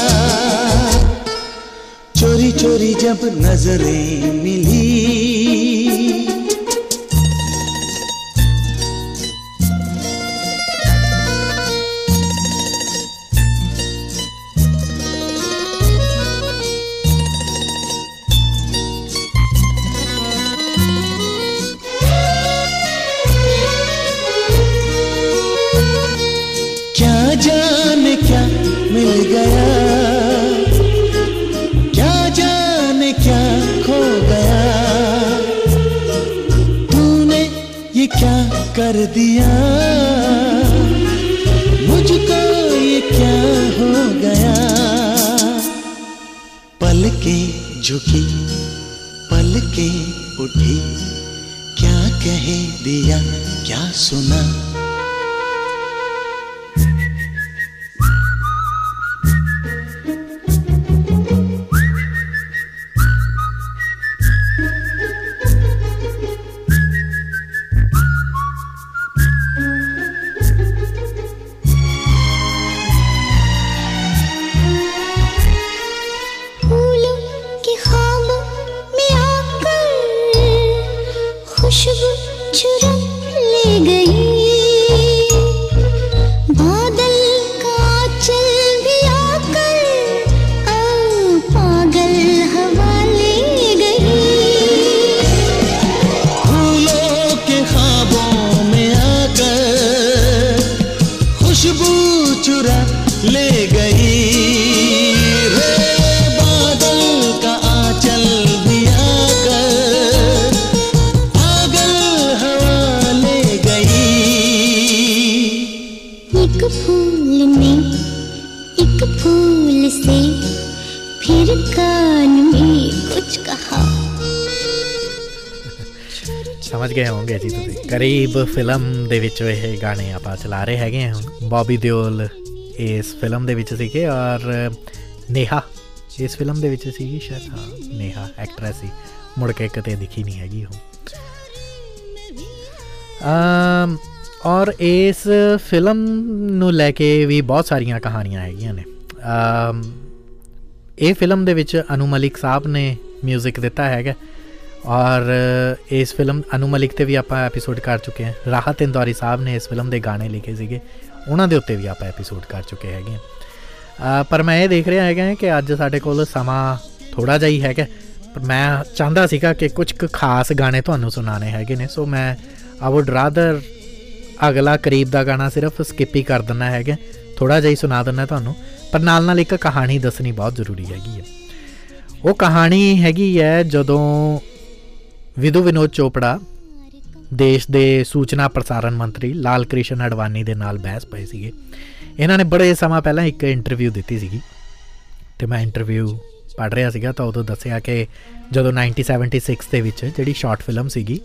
चोरी चोरी जब नजरें मिली। कर दिया मुझको ये क्या हो गया, पलकें झुकी पलकें उठी, क्या कह दिया क्या सुना, ਗਏ ਹੋਣਗੇ ਜੀ ਤੁਸੀਂ। ਕਰੀਬ ਫਿਲਮ ਦੇ ਵਿੱਚ ਇਹ ਗਾਣੇ ਆਪਾਂ ਚਲਾ ਰਹੇ ਹੈਗੇ ਹਾਂ। ਬੌਬੀ ਦਿਓਲ ਇਸ ਫਿਲਮ ਦੇ ਵਿੱਚ ਸੀਗੇ ਔਰ ਨੇਹਾ ਇਸ ਫਿਲਮ ਦੇ ਵਿੱਚ ਸੀਗੀ ਸ਼ਾਇਦ, ਹਾਂ ਨੇਹਾ ਐਕਟਰੈਸ ਸੀ, ਮੁੜ ਕੇ ਕਿਤੇ ਦਿਖੀ ਨਹੀਂ ਹੈਗੀ ਉਹ। ਔਰ ਇਸ ਫਿਲਮ ਨੂੰ ਲੈ ਕੇ ਵੀ ਬਹੁਤ ਸਾਰੀਆਂ ਕਹਾਣੀਆਂ ਹੈਗੀਆਂ ਨੇ। ਇਹ ਫਿਲਮ ਦੇ ਵਿੱਚ ਅਨੂ ਮਲਿਕ ਸਾਹਿਬ ਨੇ ਮਿਊਜ਼ਿਕ ਦਿੱਤਾ ਹੈਗਾ ਔਰ ਇਸ ਫਿਲਮ ਅਨੂ ਮਲਿਕ 'ਤੇ ਵੀ ਆਪਾਂ ਐਪੀਸੋਡ ਕਰ ਚੁੱਕੇ ਹਾਂ। ਰਾਹਤ ਇੰਦੌਰੀ ਸਾਹਿਬ ਨੇ ਇਸ ਫਿਲਮ ਦੇ ਗਾਣੇ ਲਿਖੇ ਸੀਗੇ, ਉਹਨਾਂ ਦੇ ਉੱਤੇ ਵੀ ਆਪਾਂ ਐਪੀਸੋਡ ਕਰ ਚੁੱਕੇ ਹੈਗੇ ਹਾਂ। ਪਰ ਮੈਂ ਇਹ ਦੇਖ ਰਿਹਾ ਹੈਗਾ ਕਿ ਅੱਜ ਸਾਡੇ ਕੋਲ ਸਮਾਂ ਥੋੜ੍ਹਾ ਜਿਹਾ ਹੀ ਹੈਗਾ, ਪਰ ਮੈਂ ਚਾਹੁੰਦਾ ਸੀਗਾ ਕਿ ਕੁਝ ਕੁ ਖਾਸ ਗਾਣੇ ਤੁਹਾਨੂੰ ਸੁਣਾਉਣੇ ਹੈਗੇ ਨੇ। ਸੋ ਮੈਂ ਆਈ ਵੁੱਡ ਰਾਦਰ ਅਗਲਾ ਕਰੀਬ ਦਾ ਗਾਣਾ ਸਿਰਫ ਸਕਿੱਪ ਹੀ ਕਰ ਦਿੰਦਾ ਹੈਗਾ, ਥੋੜ੍ਹਾ ਜਿਹਾ ਹੀ ਸੁਣਾ ਦਿੰਦਾ ਤੁਹਾਨੂੰ, ਪਰ ਨਾਲ ਨਾਲ ਇੱਕ ਕਹਾਣੀ ਦੱਸਣੀ ਬਹੁਤ ਜ਼ਰੂਰੀ ਹੈਗੀ ਹੈ। ਉਹ ਕਹਾਣੀ ਹੈਗੀ ਹੈ ਜਦੋਂ ਵਿਧੂ ਵਿਨੋਦ ਚੋਪੜਾ ਦੇਸ਼ ਦੇ ਸੂਚਨਾ ਪ੍ਰਸਾਰਣ ਮੰਤਰੀ ਲਾਲ ਕ੍ਰਿਸ਼ਨ ਅਡਵਾਨੀ ਦੇ ਨਾਲ ਬਹਿਸ ਪਏ ਸੀਗੇ। ਇਹਨਾਂ ਨੇ ਬੜੇ ਸਮਾਂ ਪਹਿਲਾਂ ਇੱਕ ਇੰਟਰਵਿਊ ਦਿੱਤੀ ਸੀਗੀ ਅਤੇ ਮੈਂ ਇੰਟਰਵਿਊ ਪੜ੍ਹ ਰਿਹਾ ਸੀਗਾ ਤਾਂ ਉਦੋਂ ਦੱਸਿਆ ਕਿ ਜਦੋਂ ਨਾਈਨਟੀਨ ਸੈਵਨਟੀ ਸਿਕਸ ਦੇ ਵਿੱਚ ਜਿਹੜੀ ਸ਼ਾਰਟ ਫਿਲਮ ਸੀਗੀ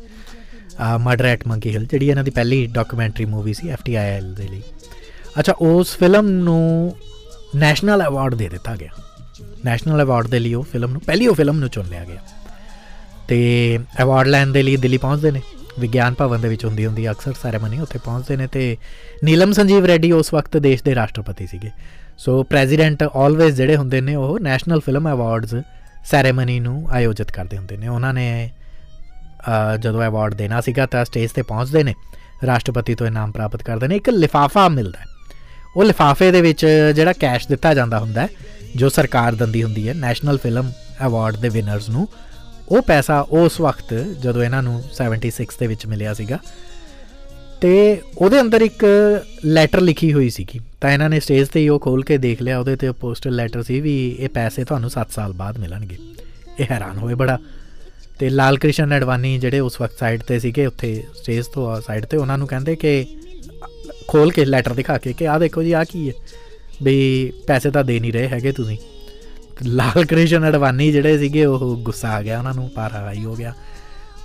ਮਰਡਰ ਐਟ ਮੰਕੀ ਹਿਲ, ਜਿਹੜੀ ਇਹਨਾਂ ਦੀ ਪਹਿਲੀ ਡਾਕੂਮੈਂਟਰੀ ਮੂਵੀ ਸੀ ਐਫ ਟੀ ਆਈ ਐਲ ਦੇ ਲਈ, ਅੱਛਾ ਉਸ ਫਿਲਮ ਨੂੰ ਨੈਸ਼ਨਲ ਅਵਾਰਡ ਦੇ ਦਿੱਤਾ ਗਿਆ। ਨੈਸ਼ਨਲ ਅਵਾਰਡ ਦੇ ਲਈ ਉਹ ਫਿਲਮ ਨੂੰ ਪਹਿਲੀ ਉਹ ਫਿਲਮ ਨੂੰ ਚੁਣ ਲਿਆ ਗਿਆ ਅਤੇ ਅਵਾਰਡ ਲੈਣ ਦੇ ਲਈ ਦਿੱਲੀ ਪਹੁੰਚਦੇ ਨੇ। ਵਿਗਿਆਨ ਭਵਨ ਦੇ ਵਿੱਚ ਹੁੰਦੀ ਹੁੰਦੀ ਅਕਸਰ ਸੈਰੇਮਨੀ, ਉੱਥੇ ਪਹੁੰਚਦੇ ਨੇ ਅਤੇ ਨੀਲਮ ਸੰਜੀਵ ਰੈਡੀ ਉਸ ਵਕਤ ਦੇਸ਼ ਦੇ ਰਾਸ਼ਟਰਪਤੀ ਸੀਗੇ। ਸੋ ਪ੍ਰੈਜ਼ੀਡੈਂਟ ਆਲਵੇਜ਼ ਜਿਹੜੇ ਹੁੰਦੇ ਨੇ ਉਹ ਨੈਸ਼ਨਲ ਫਿਲਮ ਅਵਾਰਡਸ ਸੈਰੇਮਨੀ ਨੂੰ ਆਯੋਜਿਤ ਕਰਦੇ ਹੁੰਦੇ ਨੇ। ਉਹਨਾਂ ਨੇ ਜਦੋਂ ਅਵਾਰਡ ਦੇਣਾ ਸੀਗਾ ਤਾਂ ਸਟੇਜ 'ਤੇ ਪਹੁੰਚਦੇ ਨੇ, ਰਾਸ਼ਟਰਪਤੀ ਤੋਂ ਇਨਾਮ ਪ੍ਰਾਪਤ ਕਰਦੇ ਨੇ। ਇੱਕ ਲਿਫਾਫਾ ਮਿਲਦਾ, ਉਹ ਲਿਫਾਫੇ ਦੇ ਵਿੱਚ ਜਿਹੜਾ ਕੈਸ਼ ਦਿੱਤਾ ਜਾਂਦਾ ਹੁੰਦਾ ਜੋ ਸਰਕਾਰ ਦਿੰਦੀ ਹੁੰਦੀ ਹੈ ਨੈਸ਼ਨਲ ਫਿਲਮ ਅਵਾਰਡ ਦੇ ਵਿਨਰਸ ਨੂੰ, ਉਹ ਪੈਸਾ ਉਸ ਵਕਤ ਜਦੋਂ ਇਹਨਾਂ ਨੂੰ ਸੈਵਨਟੀ ਸਿਕਸ ਦੇ ਵਿੱਚ ਮਿਲਿਆ ਸੀਗਾ ਅਤੇ ਉਹਦੇ ਅੰਦਰ ਇੱਕ ਲੈਟਰ ਲਿਖੀ ਹੋਈ ਸੀਗੀ। ਤਾਂ ਇਹਨਾਂ ਨੇ ਸਟੇਜ 'ਤੇ ਹੀ ਉਹ ਖੋਲ੍ਹ ਕੇ ਦੇਖ ਲਿਆ, ਉਹਦੇ 'ਤੇ ਪੋਸਟਲ ਲੈਟਰ ਸੀ ਵੀ ਇਹ ਪੈਸੇ ਤੁਹਾਨੂੰ ਸੱਤ ਸਾਲ ਬਾਅਦ ਮਿਲਣਗੇ। ਇਹ ਹੈਰਾਨ ਹੋਏ ਬੜਾ ਤੇ ਲਾਲ ਕ੍ਰਿਸ਼ਨ ਅਡਵਾਨੀ ਜਿਹੜੇ ਉਸ ਵਕਤ ਸਾਈਡ 'ਤੇ ਸੀਗੇ ਉੱਥੇ ਸਟੇਜ ਤੋਂ ਸਾਈਡ 'ਤੇ ਉਹਨਾਂ ਨੂੰ ਕਹਿੰਦੇ ਕਿ ਖੋਲ੍ਹ ਕੇ ਲੈਟਰ ਦਿਖਾ ਕੇ ਕਿ ਆਹ ਦੇਖੋ ਜੀ ਆਹ ਕੀ ਹੈ ਵੀ ਪੈਸੇ ਤਾਂ ਦੇ ਨਹੀਂ ਰਹੇ ਹੈਗੇ ਤੁਸੀਂ। ਲਾਲ ਕ੍ਰਿਸ਼ਨ ਅਡਵਾਨੀ ਜਿਹੜੇ ਸੀਗੇ ਉਹ ਗੁੱਸਾ ਆ ਗਿਆ ਉਹਨਾਂ ਨੂੰ, ਪਾਰਾਵਾਈ ਹੋ ਗਿਆ।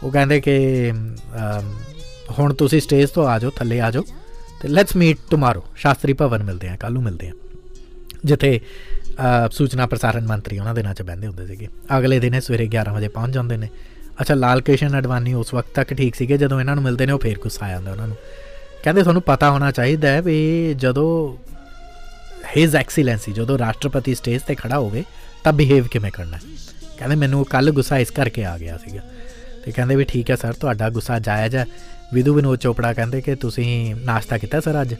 ਉਹ ਕਹਿੰਦੇ ਕਿ ਹੁਣ ਤੁਸੀਂ ਸਟੇਜ ਤੋਂ ਆ ਜਾਓ, ਥੱਲੇ ਆ ਜਾਓ ਅਤੇ let's meet tomorrow, Shastri Bhavan ਮਿਲਦੇ ਹਾਂ, ਕੱਲ੍ਹ ਨੂੰ ਮਿਲਦੇ ਹਾਂ, ਜਿੱਥੇ ਸੂਚਨਾ ਪ੍ਰਸਾਰਣ ਮੰਤਰੀ ਉਹਨਾਂ ਦਿਨਾਂ 'ਚ ਬਹਿੰਦੇ ਹੁੰਦੇ ਸੀਗੇ। ਅਗਲੇ ਦਿਨ ਸਵੇਰੇ ਗਿਆਰਾਂ ਵਜੇ ਪਹੁੰਚ ਜਾਂਦੇ ਨੇ। ਅੱਛਾ, ਲਾਲ ਕ੍ਰਿਸ਼ਨ ਅਡਵਾਨੀ ਉਸ ਵਕਤ ਤੱਕ ਠੀਕ ਸੀਗੇ, ਜਦੋਂ ਇਹਨਾਂ ਨੂੰ ਮਿਲਦੇ ਨੇ ਉਹ ਫੇਰ ਗੁੱਸਾ ਆ ਜਾਂਦਾ ਉਹਨਾਂ ਨੂੰ। ਕਹਿੰਦੇ ਤੁਹਾਨੂੰ ਪਤਾ ਹੋਣਾ ਚਾਹੀਦਾ ਹੈ ਵੀ ਜਦੋਂ ਹਿਜ਼ ਐਕਸੀਲੈਂਸੀ, ਜਦੋਂ ਰਾਸ਼ਟਰਪਤੀ ਸਟੇਜ 'ਤੇ ਖੜ੍ਹਾ ਹੋਵੇ ਤਾਂ ਬਿਹੇਵ ਕਿਵੇਂ ਕਰਨਾ। ਕਹਿੰਦੇ ਮੈਨੂੰ ਕੱਲ੍ਹ ਗੁੱਸਾ ਇਸ ਕਰਕੇ ਆ ਗਿਆ ਸੀਗਾ। ਅਤੇ ਕਹਿੰਦੇ ਵੀ ਠੀਕ ਹੈ ਸਰ, ਤੁਹਾਡਾ ਗੁੱਸਾ ਜਾਇਜ਼ ਹੈ। ਵਿਧੂ ਵਿਨੋਦ ਚੋਪੜਾ ਕਹਿੰਦੇ ਕਿ ਤੁਸੀਂ ਨਾਸ਼ਤਾ ਕੀਤਾ ਸਰ ਅੱਜ?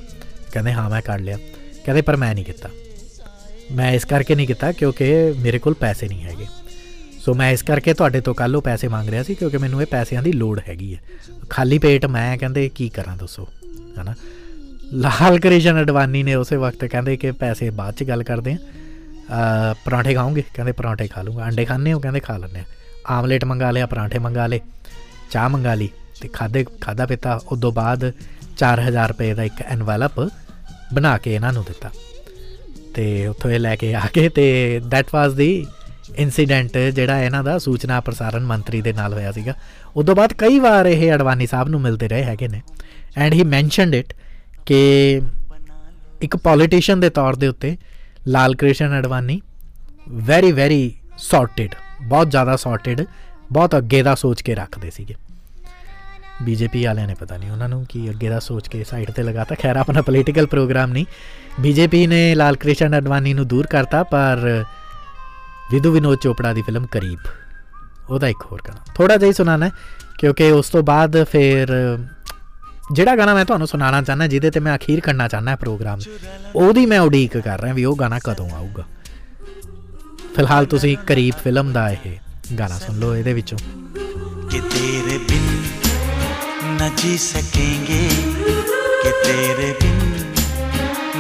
ਕਹਿੰਦੇ ਹਾਂ ਮੈਂ ਕਰ ਲਿਆ। ਕਹਿੰਦੇ ਪਰ ਮੈਂ ਨਹੀਂ ਕੀਤਾ, ਮੈਂ ਇਸ ਕਰਕੇ ਨਹੀਂ ਕੀਤਾ ਕਿਉਂਕਿ ਮੇਰੇ ਕੋਲ ਪੈਸੇ ਨਹੀਂ ਹੈਗੇ, ਸੋ ਮੈਂ ਇਸ ਕਰਕੇ ਤੁਹਾਡੇ ਤੋਂ ਕੱਲ੍ਹ ਉਹ ਪੈਸੇ ਮੰਗ ਰਿਹਾ ਸੀ ਕਿਉਂਕਿ ਮੈਨੂੰ ਇਹ ਪੈਸਿਆਂ ਦੀ ਲੋੜ ਹੈਗੀ ਹੈ, ਖਾਲੀ ਪੇਟ ਮੈਂ ਕਹਿੰਦੇ ਕੀ ਕਰਾਂ ਦੱਸੋ, ਹੈ ਨਾ। ਲਾਲ ਕ੍ਰਿਸ਼ਨ ਅਡਵਾਨੀ ਨੇ ਉਸੇ ਵਕਤ ਕਹਿੰਦੇ ਕਿ ਪੈਸੇ ਬਾਅਦ 'ਚ ਗੱਲ ਕਰਦੇ ਹਾਂ, ਪਰੌਂਠੇ ਖਾਓਗੇ? ਕਹਿੰਦੇ ਪਰੌਂਠੇ ਖਾ ਲੂੰਗਾ। ਅੰਡੇ ਖਾਂਦੇ ਹੋ? ਕਹਿੰਦੇ ਖਾ ਲੈਂਦੇ ਹਾਂ। ਆਮਲੇਟ ਮੰਗਾ ਲਿਆ, ਪਰਾਂਠੇ ਮੰਗਾ ਲਏ, ਚਾਹ ਮੰਗਾ ਲਈ ਅਤੇ ਖਾਧੇ, ਖਾਧਾ ਪੀਤਾ। ਉਦੋਂ ਬਾਅਦ ਚਾਰ ਹਜ਼ਾਰ ਰੁਪਏ ਦਾ ਇੱਕ ਐਨਵੈਲਪ ਬਣਾ ਕੇ ਇਹਨਾਂ ਨੂੰ ਦਿੱਤਾ ਅਤੇ ਉੱਥੋਂ ਇਹ ਲੈ ਕੇ ਆ ਕੇ ਅਤੇ ਦੈਟ ਵਾਜ਼ ਦੀ ਇੰਸੀਡੈਂਟ ਜਿਹੜਾ ਇਹਨਾਂ ਦਾ ਸੂਚਨਾ ਪ੍ਰਸਾਰਣ ਮੰਤਰੀ ਦੇ ਨਾਲ ਹੋਇਆ ਸੀਗਾ। ਉਦੋਂ ਬਾਅਦ ਕਈ ਵਾਰ ਇਹ ਅਡਵਾਨੀ ਸਾਹਿਬ ਨੂੰ ਮਿਲਦੇ ਰਹੇ ਹੈਗੇ ਨੇ ਐਂਡ ਹੀ ਮੈਂਸ਼ਨਡ ਇਟ ਕਿ ਇੱਕ ਪੋਲੀਟੀਸ਼ੀਅਨ ਦੇ ਤੌਰ ਦੇ ਉੱਤੇ Lal Krishna Advani very very sorted, ਬਹੁਤ ਜ਼ਿਆਦਾ ਸੌਰਟਿਡ, ਬਹੁਤ ਅੱਗੇ ਦਾ ਸੋਚ ਕੇ ਰੱਖਦੇ ਸੀਗੇ। ਬੀਜੇਪੀ ਵਾਲਿਆਂ ਨੇ ਪਤਾ ਨਹੀਂ ਉਹਨਾਂ ਨੂੰ ਕੀ ਅੱਗੇ ਦਾ ਸੋਚ ਕੇ ਸਾਈਡ 'ਤੇ ਲਗਾ ਤਾ। ਖੈਰ ਆਪਣਾ ਪੋਲੀਟੀਕਲ ਪ੍ਰੋਗਰਾਮ ਨਹੀਂ, ਬੀਜੇਪੀ ਨੇ ਲਾਲ ਕ੍ਰਿਸ਼ਨ ਅਡਵਾਨੀ ਨੂੰ ਦੂਰ ਕਰਤਾ, ਪਰ ਵਿਧੂ ਵਿਨੋਦ ਚੋਪੜਾ ਦੀ ਫਿਲਮ ਕਰੀਬ ਉਹਦਾ ਇੱਕ ਹੋਰ ਗਾਣਾ ਥੋੜ੍ਹਾ ਜਿਹਾ ਹੀ ਸੁਣਾਉਣਾ, ਕਿਉਂਕਿ ਉਸ ਤੋਂ ਬਾਅਦ ਫਿਰ ਜਿਹੜਾ ਗਾਣਾ ਮੈਂ ਤੁਹਾਨੂੰ ਸੁਣਾਉਣਾ ਚਾਹੁੰਦਾ, ਜਿਹਦੇ 'ਤੇ ਮੈਂ ਅਖੀਰ ਕਰਨਾ ਚਾਹੁੰਦਾ ਪ੍ਰੋਗਰਾਮ, ਉਹਦੀ ਮੈਂ ਉਡੀਕ ਕਰ ਰਿਹਾ ਵੀ ਉਹ ਗਾਣਾ ਕਦੋਂ ਆਊਗਾ। ਫਿਲਹਾਲ ਤੁਸੀਂ ਕਰੀਬ ਫਿਲਮ ਦਾ ਇਹ ਗਾਣਾ ਸੁਣ ਲਓ, ਇਹਦੇ ਵਿੱਚੋਂ ਕਿ ਤੇਰੇ ਬਿਨ ਨਾ ਜੀ ਸਕੇਂਗੇ, ਕਿ ਤੇਰੇ ਬਿਨ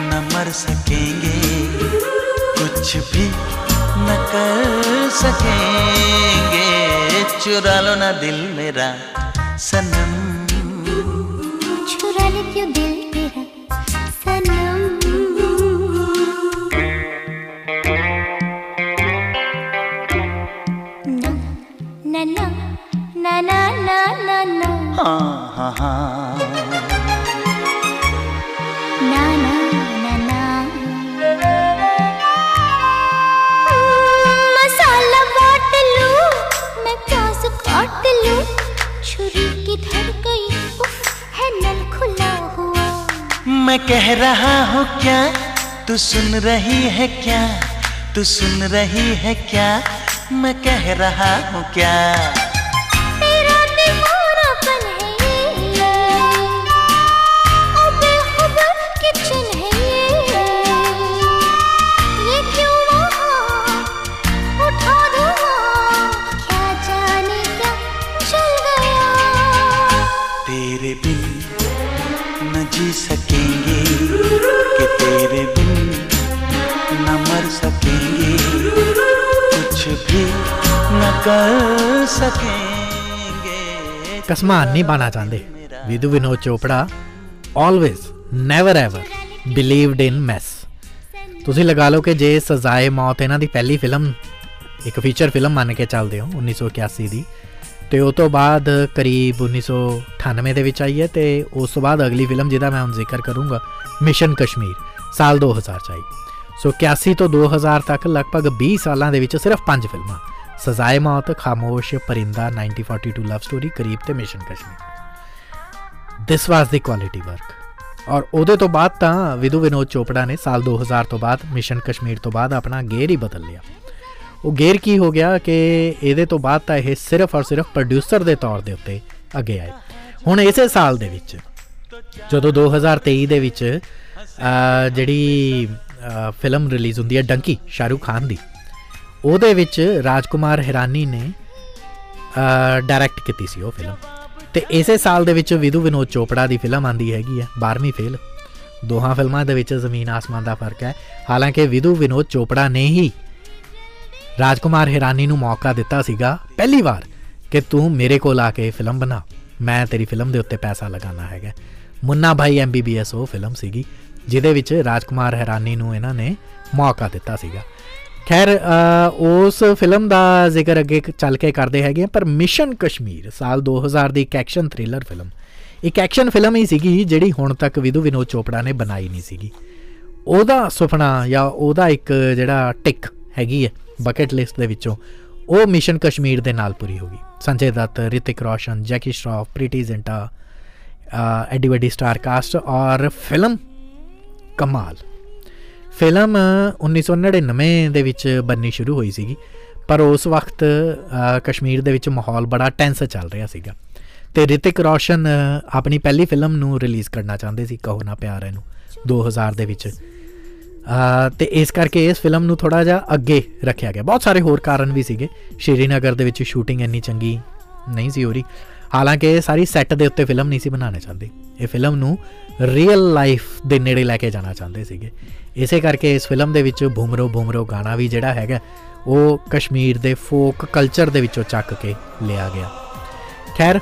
ਨਾ ਮਰ ਸਕੇਂਗੇ, ਕੁਛ ਵੀ ਨਾ ਕਰ ਸਕੇਂਗੇ, ਚੁਰਾ ਲੋ ਨਾ ਦਿਲ ਮੇਰਾ ਸਨਮ, ਚੁਰਾ ਲੈ ਕਿਉਂ ਦਿਲ ਮੇਰਾ Sanam. Na na na na na ha ha ha na na na na masala kaat lu main kaas kaat lu churi ki dhar gayi uff hai nal khula hua main keh raha hu kya tu sun rahi hai kya tu sun rahi hai kya main keh raha hu kya सकेंगे कि तेरे बिन न मर सकेंगे कुछ भी न कर सकेंगे। कसमान नहीं बना चाहते Vidhu Vinod Chopra, always never ever believed in mess. ਤੁਸੀਂ ਲਗਾ ਲਓ ਕਿ ਜੇ ਸਜ਼ਾਏ ਮੌਤ ਇਹਨਾਂ ਦੀ ਪਹਿਲੀ ਫਿਲਮ ਇੱਕ ਫੀਚਰ ਫਿਲਮ ਮੰਨ ਕੇ ਚੱਲਦੇ ਹੋ ਉੱਨੀ ਸੌ ਇਕਾਸੀ ਦੀ, ਅਤੇ ਉਹ ਤੋਂ ਬਾਅਦ ਕਰੀਬ ਉੱਨੀ ਸੌ ਅਠਾਨਵੇਂ ਦੇ ਵਿੱਚ ਆਈ ਹੈ, ਅਤੇ ਉਸ ਤੋਂ ਬਾਅਦ ਅਗਲੀ ਫਿਲਮ ਜਿਹਦਾ ਮੈਂ ਹੁਣ ਜ਼ਿਕਰ ਕਰੂੰਗਾ ਮਿਸ਼ਨ ਕਸ਼ਮੀਰ ਸਾਲ ਦੋ ਹਜ਼ਾਰ 'ਚ ਆਈ। ਸੋ ਇਕਿਆਸੀ ਤੋਂ ਦੋ ਹਜ਼ਾਰ ਤੱਕ ਲਗਭਗ ਵੀਹ ਸਾਲਾਂ ਦੇ ਵਿੱਚ ਸਿਰਫ ਪੰਜ ਫਿਲਮਾਂ, Sazaye Maut, Khamosh, Parinda, nineteen forty two love story, Kareeb ਅਤੇ Mission Kashmir. This was the quality work. ਔਰ ਉਹਦੇ ਤੋਂ ਬਾਅਦ ਤਾਂ ਵਿਧੂ ਵਿਨੋਦ ਚੋਪੜਾ ਨੇ ਸਾਲ ਦੋ ਹਜ਼ਾਰ ਤੋਂ ਬਾਅਦ, ਮਿਸ਼ਨ ਕਸ਼ਮੀਰ ਤੋਂ ਬਾਅਦ ਆਪਣਾ ਗੇਅਰ ਹੀ ਬਦਲ ਲਿਆ। ਉਹ ਗੇਅਰ ਕੀ ਹੋ ਗਿਆ ਕਿ ਇਹਦੇ ਤੋਂ ਬਾਅਦ ਤਾਂ ਇਹ ਸਿਰਫ ਔਰ ਸਿਰਫ ਪ੍ਰੋਡਿਊਸਰ ਦੇ ਤੌਰ ਦੇ ਉੱਤੇ ਅੱਗੇ ਆਏ। ਹੁਣ ਇਸੇ ਸਾਲ ਦੇ ਵਿੱਚ ਜਦੋਂ ਦੋ ਹਜ਼ਾਰ ਤੇਈ ਦੇ ਵਿੱਚ ਜਿਹੜੀ ਫਿਲਮ ਰਿਲੀਜ਼ ਹੁੰਦੀ ਹੈ ਡੰਕੀ, ਸ਼ਾਹਰੁਖ ਖਾਨ ਦੀ, ਉਹਦੇ ਵਿੱਚ ਰਾਜਕੁਮਾਰ ਹਿਰਾਨੀ ਨੇ ਡਾਇਰੈਕਟ ਕੀਤੀ ਸੀ ਉਹ ਫਿਲਮ। ਅਤੇ ਇਸੇ ਸਾਲ ਦੇ ਵਿੱਚ ਵਿਧੂ ਵਿਨੋਦ ਚੋਪੜਾ ਦੀ ਫਿਲਮ ਆਉਂਦੀ ਹੈਗੀ ਹੈ ਬਾਰ੍ਹਵੀਂ ਫੇਲ। ਦੋਹਾਂ ਫਿਲਮਾਂ ਦੇ ਵਿੱਚ ਜ਼ਮੀਨ ਆਸਮਾਨ ਦਾ ਫਰਕ ਹੈ। ਹਾਲਾਂਕਿ ਵਿਧੂ ਵਿਨੋਦ ਚੋਪੜਾ ਨੇ ਹੀ ਰਾਜਕੁਮਾਰ ਹਿਰਾਨੀ ਨੂੰ ਮੌਕਾ ਦਿੱਤਾ ਸੀਗਾ ਪਹਿਲੀ ਵਾਰ कि तू मेरे को ला के फिल्म बना, मैं तेरी फिल्म दे उत्ते पैसा लगाना है। Munna Bhai M B B S वो फिल्म सीगी जिहदे विच राजकुमार हैरानी नूं इन्हां ने मौका दिता सीगा। खैर उस फिल्म का जिक्र अगे चल के करते हैं, पर मिशन कश्मीर साल दो हज़ार की एक एक्शन थ्रिलर फिल्म, एक एक्शन फिल्म ही सीगी जिहड़ी हुण तक विधु विनोद चोपड़ा ने बनाई नहीं सीगी। ओदा सुपना या ओदा एक जिहड़ा टिक हैगी है बकेट लिस्ट दे विचों, वो मिशन कश्मीर दे नाल पूरी होगी। संजय दत्त, रितिक रोशन, जैकी श्रॉफ, प्रीति जिंटा, एडी वड्डी स्टार कास्ट और फिल्म कमाल। फिल्म उन्नीस सौ नड़िनवे बननी शुरू हुई सी, पर उस वक्त कश्मीर दे विच माहौल बड़ा टेंस चल रहा सीगा ते रितिक रोशन अपनी पहली फिल्म नू रिलीज़ करना चाहते सी कहो ना प्यार है दो हज़ार दे विच, ते इस करके इस फिल्म नू थोड़ा जा अगे रखा गया। बहुत सारे होर कारण भी सीगे, श्रीनगर दे विच शूटिंग इन्नी चंगी नहीं सी हो रही, हालांकि सारी सैट दे उत्ते फिल्म नहीं सी बनाना चाहते, ये फिल्म नू रियल लाइफ दे नेड़े लैके जाना चाहते सीगे। इसे करके इस फिल्म दे विच भूमरो भूमरो गाना भी जिहड़ा हैगा वो कश्मीर दे फोक कल्चर दे विचों चक के लिया गया। खैर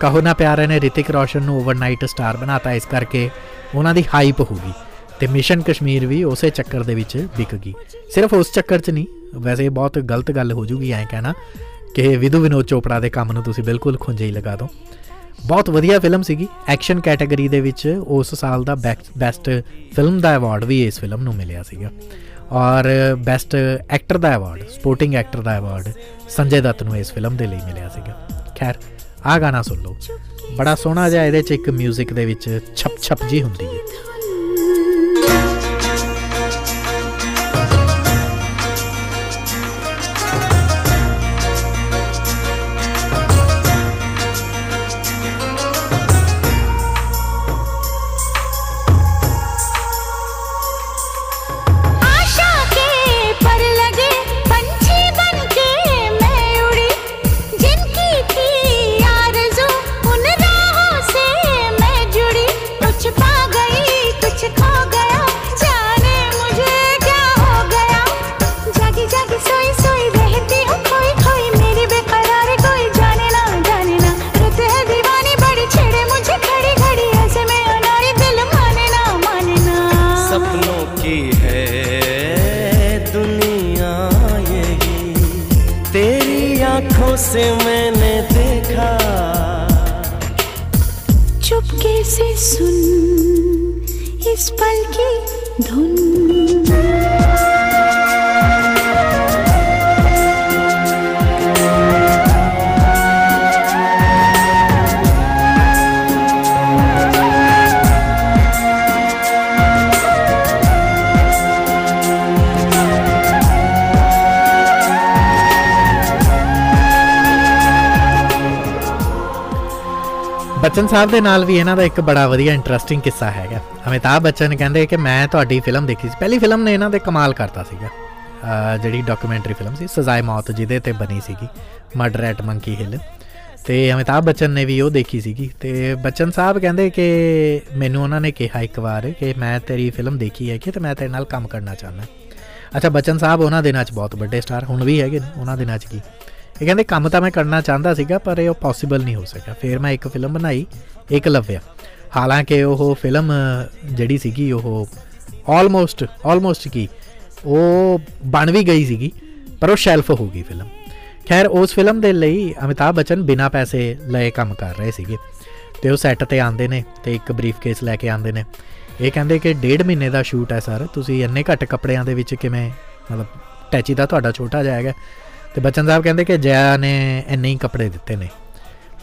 कहो ना प्यार ने रितिक रोशन नू ओवरनाइट स्टार बनाता, इस करके उन्हां दी हाइप हो गई ते मिशन कश्मीर भी उस चक्कर दे विच बिक गई। सिर्फ उस चक्कर च नहीं, वैसे बहुत गलत गल हो जूगी ऐ कहना कि विधु विनोद चोपड़ा के काम नूं तुसीं बिल्कुल खुंझे ही लगा दो। बहुत वधिया फिल्म सीगी, एक्शन कैटेगरी दे विच उस साल दा बैस्ट फिल्म दा अवार्ड भी इस फिल्म नूं मिलिया सीगा और बैस्ट एक्टर दा अवार्ड, सपोर्टिंग एक्टर दा अवार्ड संजय दत्त नूं इस फिल्म दे लई मिलिया सीगा। खैर आ गाना सुन लो, बड़ा सोहना जिहा इहदे च इक म्यूजिक दे विच छप छप जी हुंदी है। बच्चन साहब के नाल भी इन्हों का एक बड़ा वधिया इंटरस्टिंग किस्सा है। अमिताभ बच्चन कहते कि मैं तुहाडी फिल्म देखी, पहली फिल्म ने इन्हों के कमाल करता सीगा जिहड़ी डॉक्यूमेंट्री फिल्म सी सजाए मौत जिहदे ते बनी सीगी मर्डर एट मंकी हिल, तो अमिताभ बच्चन ने भी वो देखी सीगी। तो बच्चन साहब कहते कि मैनू उन्होंने कहा एक बार कि मैं तेरी फिल्म देखी है कि तो मैं तेरे नाल काम करना चाहना। अच्छा बच्चन साहब उन्होंने दिनों बहुत बड़े स्टार हुण भी है, उन्होंने दिनों की ये कहते काम तो मैं करना चाहता सीगा पर यह पॉसीबल नहीं हो सका। फिर मैं एक फिल्म बनाई एक लव्या, हालांकि वो फिल्म जड़ी सीगी वो ऑलमोस्ट ऑलमोस्ट की वो बन भी गई सीगी पर वो शेल्फ हो गई फिल्म। खैर उस फिल्म के लिए अमिताभ बच्चन बिना पैसे लए काम कर रहे सीगे ते वो सैट ते आंदे ने ते एक ब्रीफ केस लैके आंदे ने, ये कहते कि डेढ़ महीने का शूट है सर, तुसीं इन्ने घट कपड़ियां दे विच किवें मतलब टैची दा तुहाडा छोटा जिहा है। तो बच्चन साहब कहते कि जया ने इन्ने ही कपड़े दिते ने,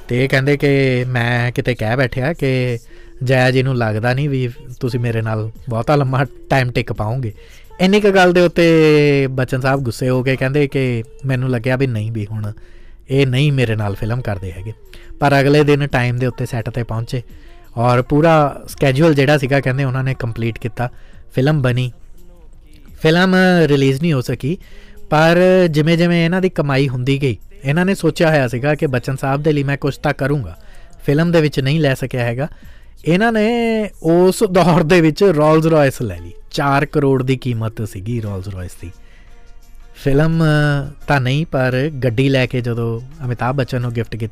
तो यह कहते कि मैं किते कह बैठा कि जया जी नूं लगदा नहीं भी तुसीं मेरे नाल बहुता लम्मा टाइम टिक पाओगे। इन्नी क गल दे उत्ते बच्चन साहब गुस्से हो गए, कहते कि मैनू लग्या भी नहीं भी हुण ये नहीं मेरे नाल फिल्म करदे हैगे। पर अगले दिन टाइम दे उत्ते सैट ते पहुँचे और पूरा स्कैजूअल जिहड़ा सीगा कहते उन्होंने कंप्लीट किया, फिल्म बनी। फिल्म रिलीज़ नहीं हो सकी पर जिमें जिमें इन्हां दी कमाई हुंदी गई इन्हां ने सोचा होया सीगा कि बच्चन साहब दे लई मैं कुछ तां करूँगा, फिल्म दे विच नहीं लै सकिया हैगा। इन्हां ने उस दौर दे विच रोल्स रॉयस लै ली, चार करोड़ की कीमत सीगी रोल्स रॉयस की, फिल्म तो नहीं पर गड्डी लैके जो अमिताभ बच्चन गिफ्ट की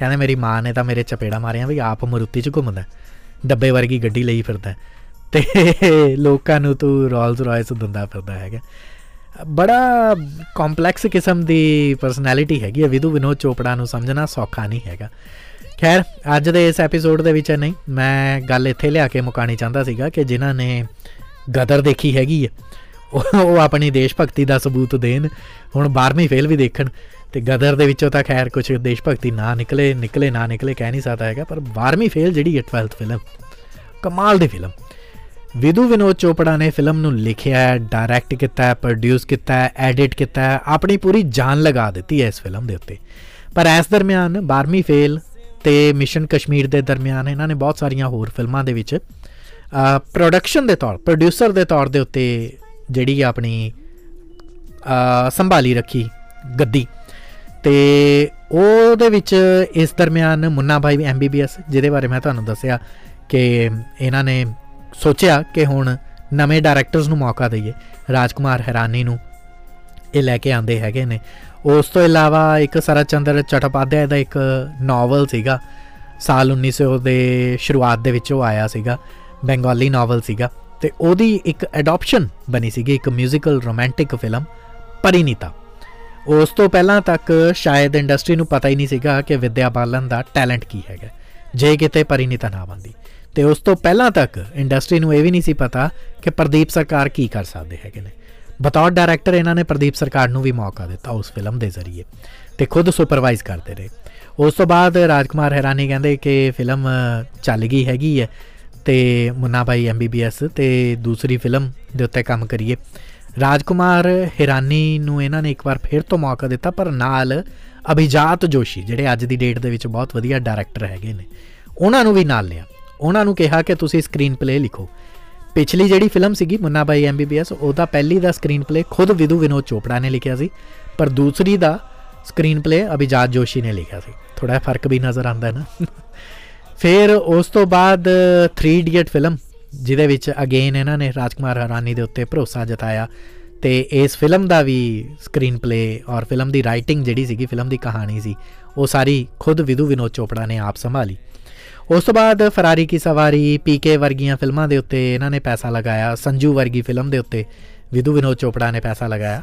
कहते मेरी माँ ने तो मेरे चपेड़ा मारिया भी आप मरुती च घूमता डब्बे वर्गी गड्डी ले फिरता ते लोगों तू रोल्स रॉयस दिंदा फिरदा है। बड़ा कॉम्पलैक्स किस्म की परसनैलिटी हैगी विधु विनोद चोपड़ा नूं समझना सौखा नहीं हैगा। खैर अज दे इस एपीसोड दे विच नहीं मैं गल इत्थे लिया के मुकाणी चाहता सीगा कि जिन्हां ने गदर देखी हैगी वो अपनी देश भगती का सबूत देन। हुण बारहवीं फेल भी देखण ते गदर दे विचों तां खैर कुछ देश भगती ना निकले निकले ना निकले कह नहीं सकता हैगा, पर बारहवीं फेल जिहड़ी है ट्वेल्थ फिल्म कमाल दी फिल्म। विधु विनोद चोपड़ा ने फिल्म नूं लिखिया डायरैक्ट किया प्रोड्यूस किया एडिट किया अपनी पूरी जान लगा दी है इस फिल्म के उत्ते। पर इस दरम्यान बारहवीं फेल ते मिशन कश्मीर के दरम्यान इन्होंने बहुत सारिया होर फिल्मों के विच प्रोडक्शन के तौर प्रोड्यूसर के तौर के उत्ते जिहड़ी अपनी संभाली रखी गद्दी ते उहदे विच इस दरम्यान Munna Bhai M B B S जिहदे बारे मैं तुहानूं दस्सिया कि इन्हां ने सोचा कि हुण नवे डायरैक्टर्स नूं मौका दईए राजकुमार हैरानी नूं ये लैके आंदे हैगे ने। उस तो इलावा एक शरद चंद्र चट्टोपाध्याय का एक नॉवल सीगा साल उन्नीस सौ दे शुरुआत दे विच आया सीगा बंगाली नॉवल सीगा ते ओदी एक एडॉप्शन बनी सीगी एक म्यूजिकल रोमांटिक फिल्म परिणीता। उस तो पहला तक शायद इंडस्ट्री नूं पता ही नहीं सीगा कि विद्या बालन का टैलेंट की हैगा जे किते परिणीता ना बनदी ते उस तो पहला तक इंडस्ट्री नूं ये भी नहीं सी पता कि प्रदीप सरकार की कर सकते हैगे ने। बतौर डायरैक्टर इन्होंने प्रदीप सरकार नूं भी मौका दिता उस फिल्म के जरिए तो खुद सुपरवाइज करते रहे। उस तो बाद राजकुमार हैरानी कहते कि फिल्म चल गई हैगी है तो Munna Bhai M B B S तो दूसरी फिल्म के उत्ते काम करिए। राजकुमार हैरानी नूं इन्हों ने एक बार फिर तो मौका दिता पर नाल अभिजात जोशी जिहड़े अज की डेट के विच बहुत वधिया डायरैक्टर हैगे ने उन्हां नूं भी नाल लिया। उन्हां नूं कहा कि तुसीं स्क्रीन प्ले लिखो। पिछली जिहड़ी फिल्म सीगी Munna Bhai M B B S उहदा पहली दा स्क्रीन प्ले खुद विधु विनोद चोपड़ा ने लिखिया सी पर दूसरी दा स्क्रीन प्ले अभिजात जोशी ने लिखिया सी। थोड़ा फर्क भी नज़र आंदा है ना। फिर उस तो बाद थ्री इडियट फिल्म जिहदे विच अगेन इन्हां ने राजकुमार हैरानी दे उत्ते भरोसा जताया तो इस फिल्म का भी स्क्रीन प्ले और फिल्म की राइटिंग जिहड़ी सीगी फिल्म की कहानी सी वो सारी खुद विधु विनोद चोपड़ा ने आप संभाली। उस तो बाद फरारी की सवारी पी के वर्गिया फिल्मों के उत्ते इन्हों ने पैसा लगाया। संजू वर्गी फिल्म के उत्ते विधु विनोद चोपड़ा ने पैसा लगाया।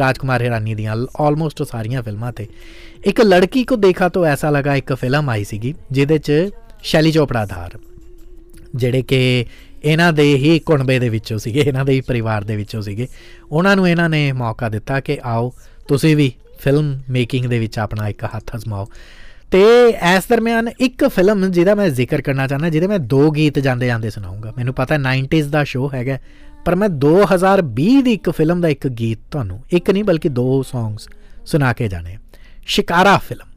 राजकुमार हैरानी दियाँ ऑलमोस्ट सारिया फिल्मों ते एक लड़की को देखा तो ऐसा लगा एक फिल्म आई सी जिहदे च शैली चोपड़ा धार जिहड़े कि इन्हां दे ही कुणबे दे विच्चों सीगे इन्हां दे ही परिवार दे विच्चों सीगे उन्हां नूं इन्हां ने मौका दिता कि आओ तुसीं भी फिल्म मेकिंग दे विच अपना एक हत्थ अजमाओ। तो इस दरम्यान एक फिल्म जिहदा मैं जिक्र करना चाहना जिहदे मैं दो गीत जाते जाते सुनाऊँगा। मैनूं पता नाइनटीज़ का शो हैगा पर मैं दो हज़ार बीस की एक फिल्म का एक गीत तुहानूं एक नहीं बल्कि दो सौंग्स सुना के जाने। शिकारा फिल्म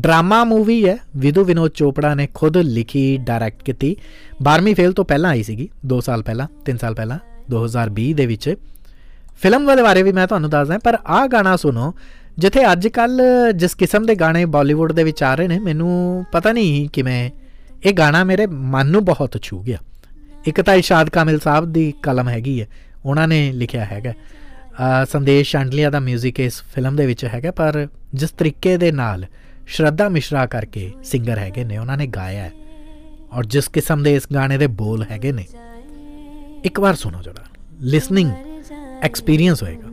ड्रामा मूवी है विधु विनोद चोपड़ा ने खुद लिखी डायरैक्ट की। बारहवीं फेल तो पहला आई सी दो साल पहला तीन साल पहला दो हज़ार भी दे फिल्म के बारे भी मैं तुहानूं दसदा पर आ गाना सुनो जिथे अजकल जिस किस्म के गाने बॉलीवुड के आ रहे हैं मैनू पता नहीं किवें ये गाना मेरे मन नूं बहुत छू गया। एक तो इरशाद कामिल साहब की कलम हैगी है उन्होंने लिखा हैगा संदेश चांडलिया का म्यूजिक इस फिल्म के विच हैगा पर जिस तरीके दे नाल श्रद्धा मिश्रा करके सिंगर हैगे ने उन्होंने गाया है और जिस किस्म के इस गाने के बोल हैगे ने एक बार सुनो जरा लिसनिंग एक्सपीरियंस होएगा।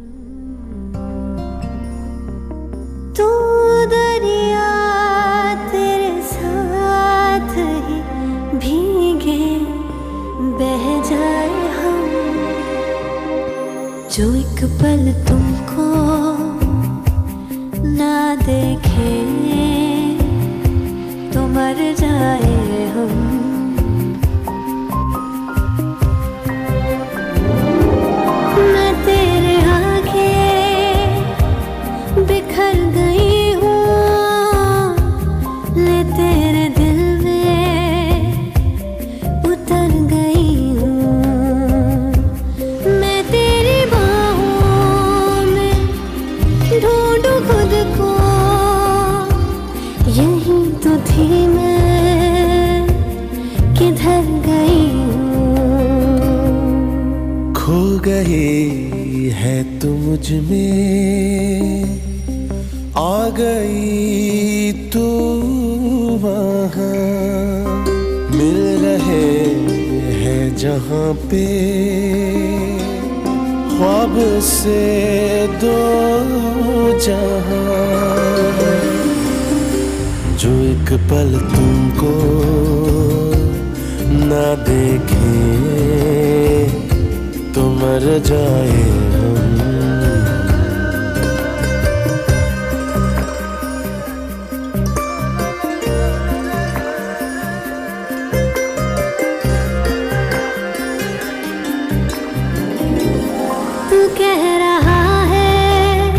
तू दरिया तेरे साथ ही भीगे बह जाए हम जो एक पल तुमको ना देखे तो मर जाए हम। मैं तेरे आगे बिखर गई हूँ ले तेरे दिल में उतर गई हूँ। मैं तेरी बाहों में ढूंढूं खुद को यही तो थी मैं किधर गई हूँ। खो गई है तू मुझ में, आ गई तू वहाँ, मिल रहे हैं जहाँ पे ख्वाब से दो जहाँ। जो एक पल तुमको ना देखे तो मर जाए हम। तू कह रहा है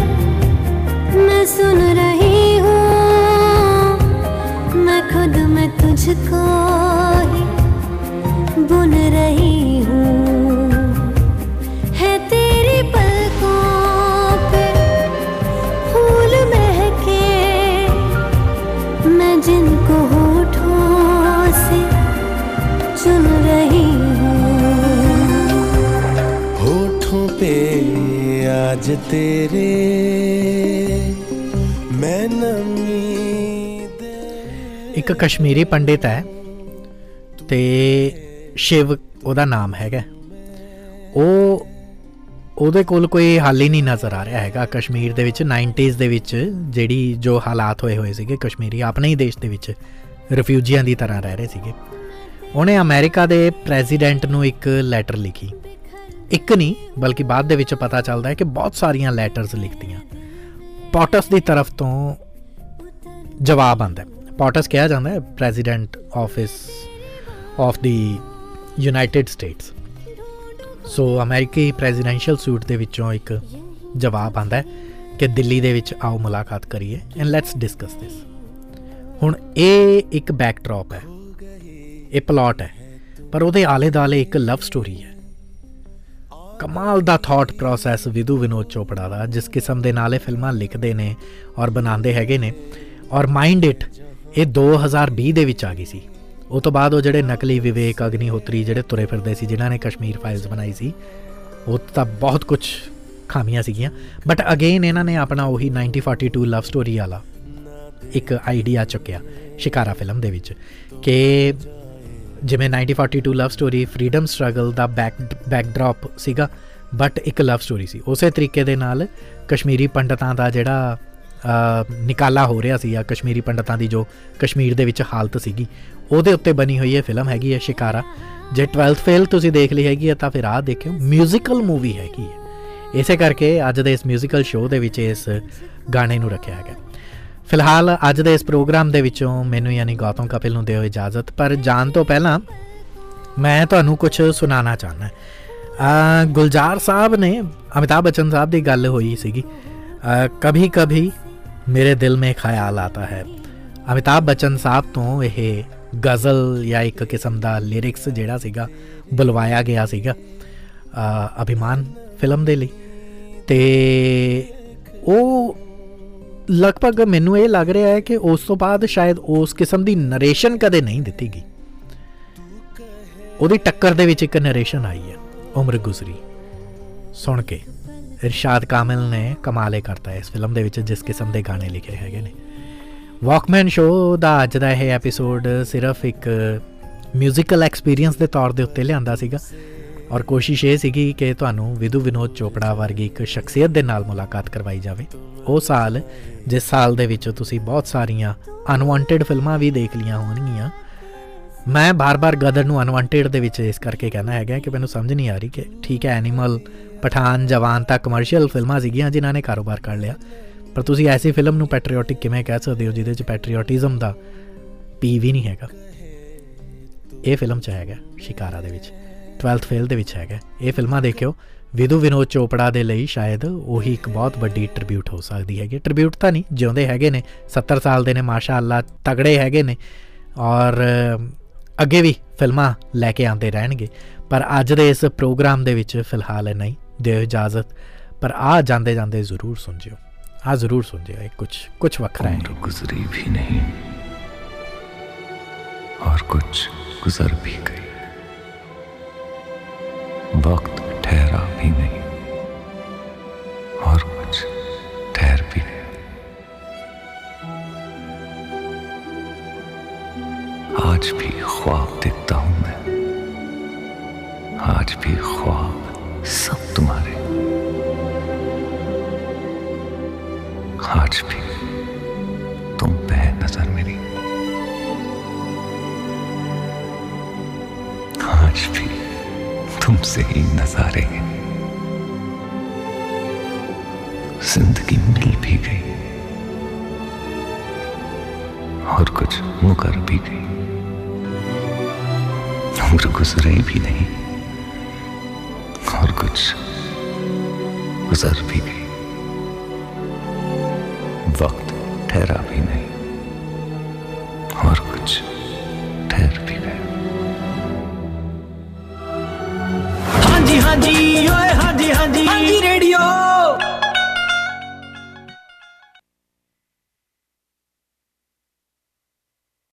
मैं सुन रही हूँ, मैं खुद में तुझको ही बुन रही हूँ। आज तेरे मैं एक कश्मीरी पंडित है ते शिव ओदा नाम हैगा। ओदे कोल कोई हल ही नहीं नज़र आ रहा हैगा कश्मीर दे विच नाइनटीज़ दे विच जेड़ी जो हालात होए होए सीगे, कश्मीरी अपने ही देश दे विच रिफ्यूजियां दी तरह रह रहे सीगे। उन्हें अमेरिका दे प्रेजिडेंट नू एक लैटर लिखी, एक नहीं बल्कि बाद दे विच पता चलता है कि बहुत सारिया लैटरस लिखतियाँ। पॉटस की तरफ तो जवाब आता है, पॉटस कहा जाता है president office of the United States. So अमेरिकी प्रेजिडेंशियल सूट के विचों एक जवाब आता है कि दिल्ली के विच आओ मुलाकात करिए एंड लैट्स डिस्कस दिस। हुण ये एक बैकड्रॉप है, ये प्लॉट है, पर उसके आले दुआले एक लव स्टोरी है। कमाल दा थॉट प्रोसैस विधु विनोद चोपड़ा दा, जिस किस्म दे नाले फिल्मां लिखदे ने और बनांदे हैगे ने। और माइंड इट ये दो हज़ार भी दे विच आ गई सी। उस तो बाद जेडे नकली विवेक अग्निहोत्री जेडे तुरे फिरदे सी, जिन्हां ने कश्मीर फाइल्स बनाई सी, वो तो बहुत कुछ खामियां सीगियां। बट अगेन इन्हां ने अपना उही nineteen forty two love story वाला एक आइडिया चुक्या शिकारा फिल्म दे विच के जिमें nineteen forty two love story freedom struggle का बैक बैकड्रॉप सीगा, बट एक लव स्टोरी सी। उस तरीके दे नाल कश्मीरी पंडितां दा जेड़ा निकाला हो रहा सी, कश्मीरी पंडितां दी जो कश्मीर दे विच हालत सीगी, उहदे उत्ते बनी हुई है फिल्म हैगी है शिकारा। जे ट्वेल्थ फेल तुसीं देख ली हैगी है तां फिर आ देखियो, म्यूजिकल मूवी हैगी है। इसे करके अज दे इस म्यूजिकल शो दे विच इस गाणे नूं रखिया है। फिलहाल अज दे इस प्रोग्राम दे विचों मैनू यानी गौतम कपिल नूं दिओ इजाज़त, पर जान तो पहला मैं तुहानू कुछ सुनाना चाहना। गुलजार साहब ने अमिताभ बच्चन साहब की गल हुई सीगी, कभी कभी मेरे दिल में ख्याल आता है। अमिताभ बच्चन साहब तो यह गज़ल या एक किस्म का लिरिक्स जिहड़ा सीगा बुलवाया गया सीगा अभिमान फिल्म दे लई, ते ओ लगभग मैनू ये लग रहा है कि उस तो बाद शायद उस किस्म की नरेशन कदे नहीं दिती गई। उहदी टक्कर दे विच एक नरेशन आई है उम्र गुजरी सुन के। इरशाद कामिल ने कमाले करता है इस फिल्म दे विच जिस किस्म के गाने लिखे हैगे ने। वॉकमैन शो दा अज दा यह एपीसोड सिर्फ एक म्यूजिकल एक्सपीरियंस के तौर के उत्ते लिआंदा सीगा, और कोशिश ये सीगी कि तुहानू विधु विनोद चोपड़ा वर्गी एक शख्सियत दे नाल मुलाकात करवाई जावे। वो साल जिस साल दे विच तुसी बहुत सारिया अनवांटेड फिल्मां भी देख लिया होणगियां। मैं बार बार गदर नू अनवांटेड दे विच इस करके कहना है कि मैनू समझ नहीं आ रही कि ठीक है एनिमल, पठान, जवान तां कमर्शियल फिल्मां सीगियां जिन्हां ने कारोबार कर लिया, पर तुसी ऐसी फिल्म नू पैट्रियोटिक किवें कह सकदे हो जिहदे च पैट्रियोटिज़म दा पी भी नहीं हैगा। ये फिल्म च हैगा शिकारा दे विच, ट्वेल्थ फेल दे विच हैगा। ये फिल्मां देखियो, विधु विनोद चोपड़ा दे लई शायद वही एक बहुत बड़ी ट्रिब्यूट हो सकती हैगी। ट्रिब्यूट तो नहीं, जिउंदे हैगे ने, सत्तर साल दे ने, माशाअल्लाह तगड़े हैगे ने, और अगे भी फिल्मां लैके आंदे रहणगे। पर अज दे इस प्रोग्राम दे विच फिलहाल नहीं दिओ इजाज़त, पर आ जांदे जांदे जरूर सुणजिओ, आ जरूर सुणजिओ, कुछ कुछ वखरा है। उम्र गुजरी भी नहीं और कुछ गुजर भी गई, वक्त ठहरा भी नहीं सब तुम्हारे। आज भी तुम पे है नजर मेरी, आज भी तुमसे ही नजारे हैं। जिंदगी मिल भी गई और कुछ मुकर भी गई, उम्र गुजरे भी नहीं और कुछ गुजर भी गई, वक्त ठहरा भी नहीं और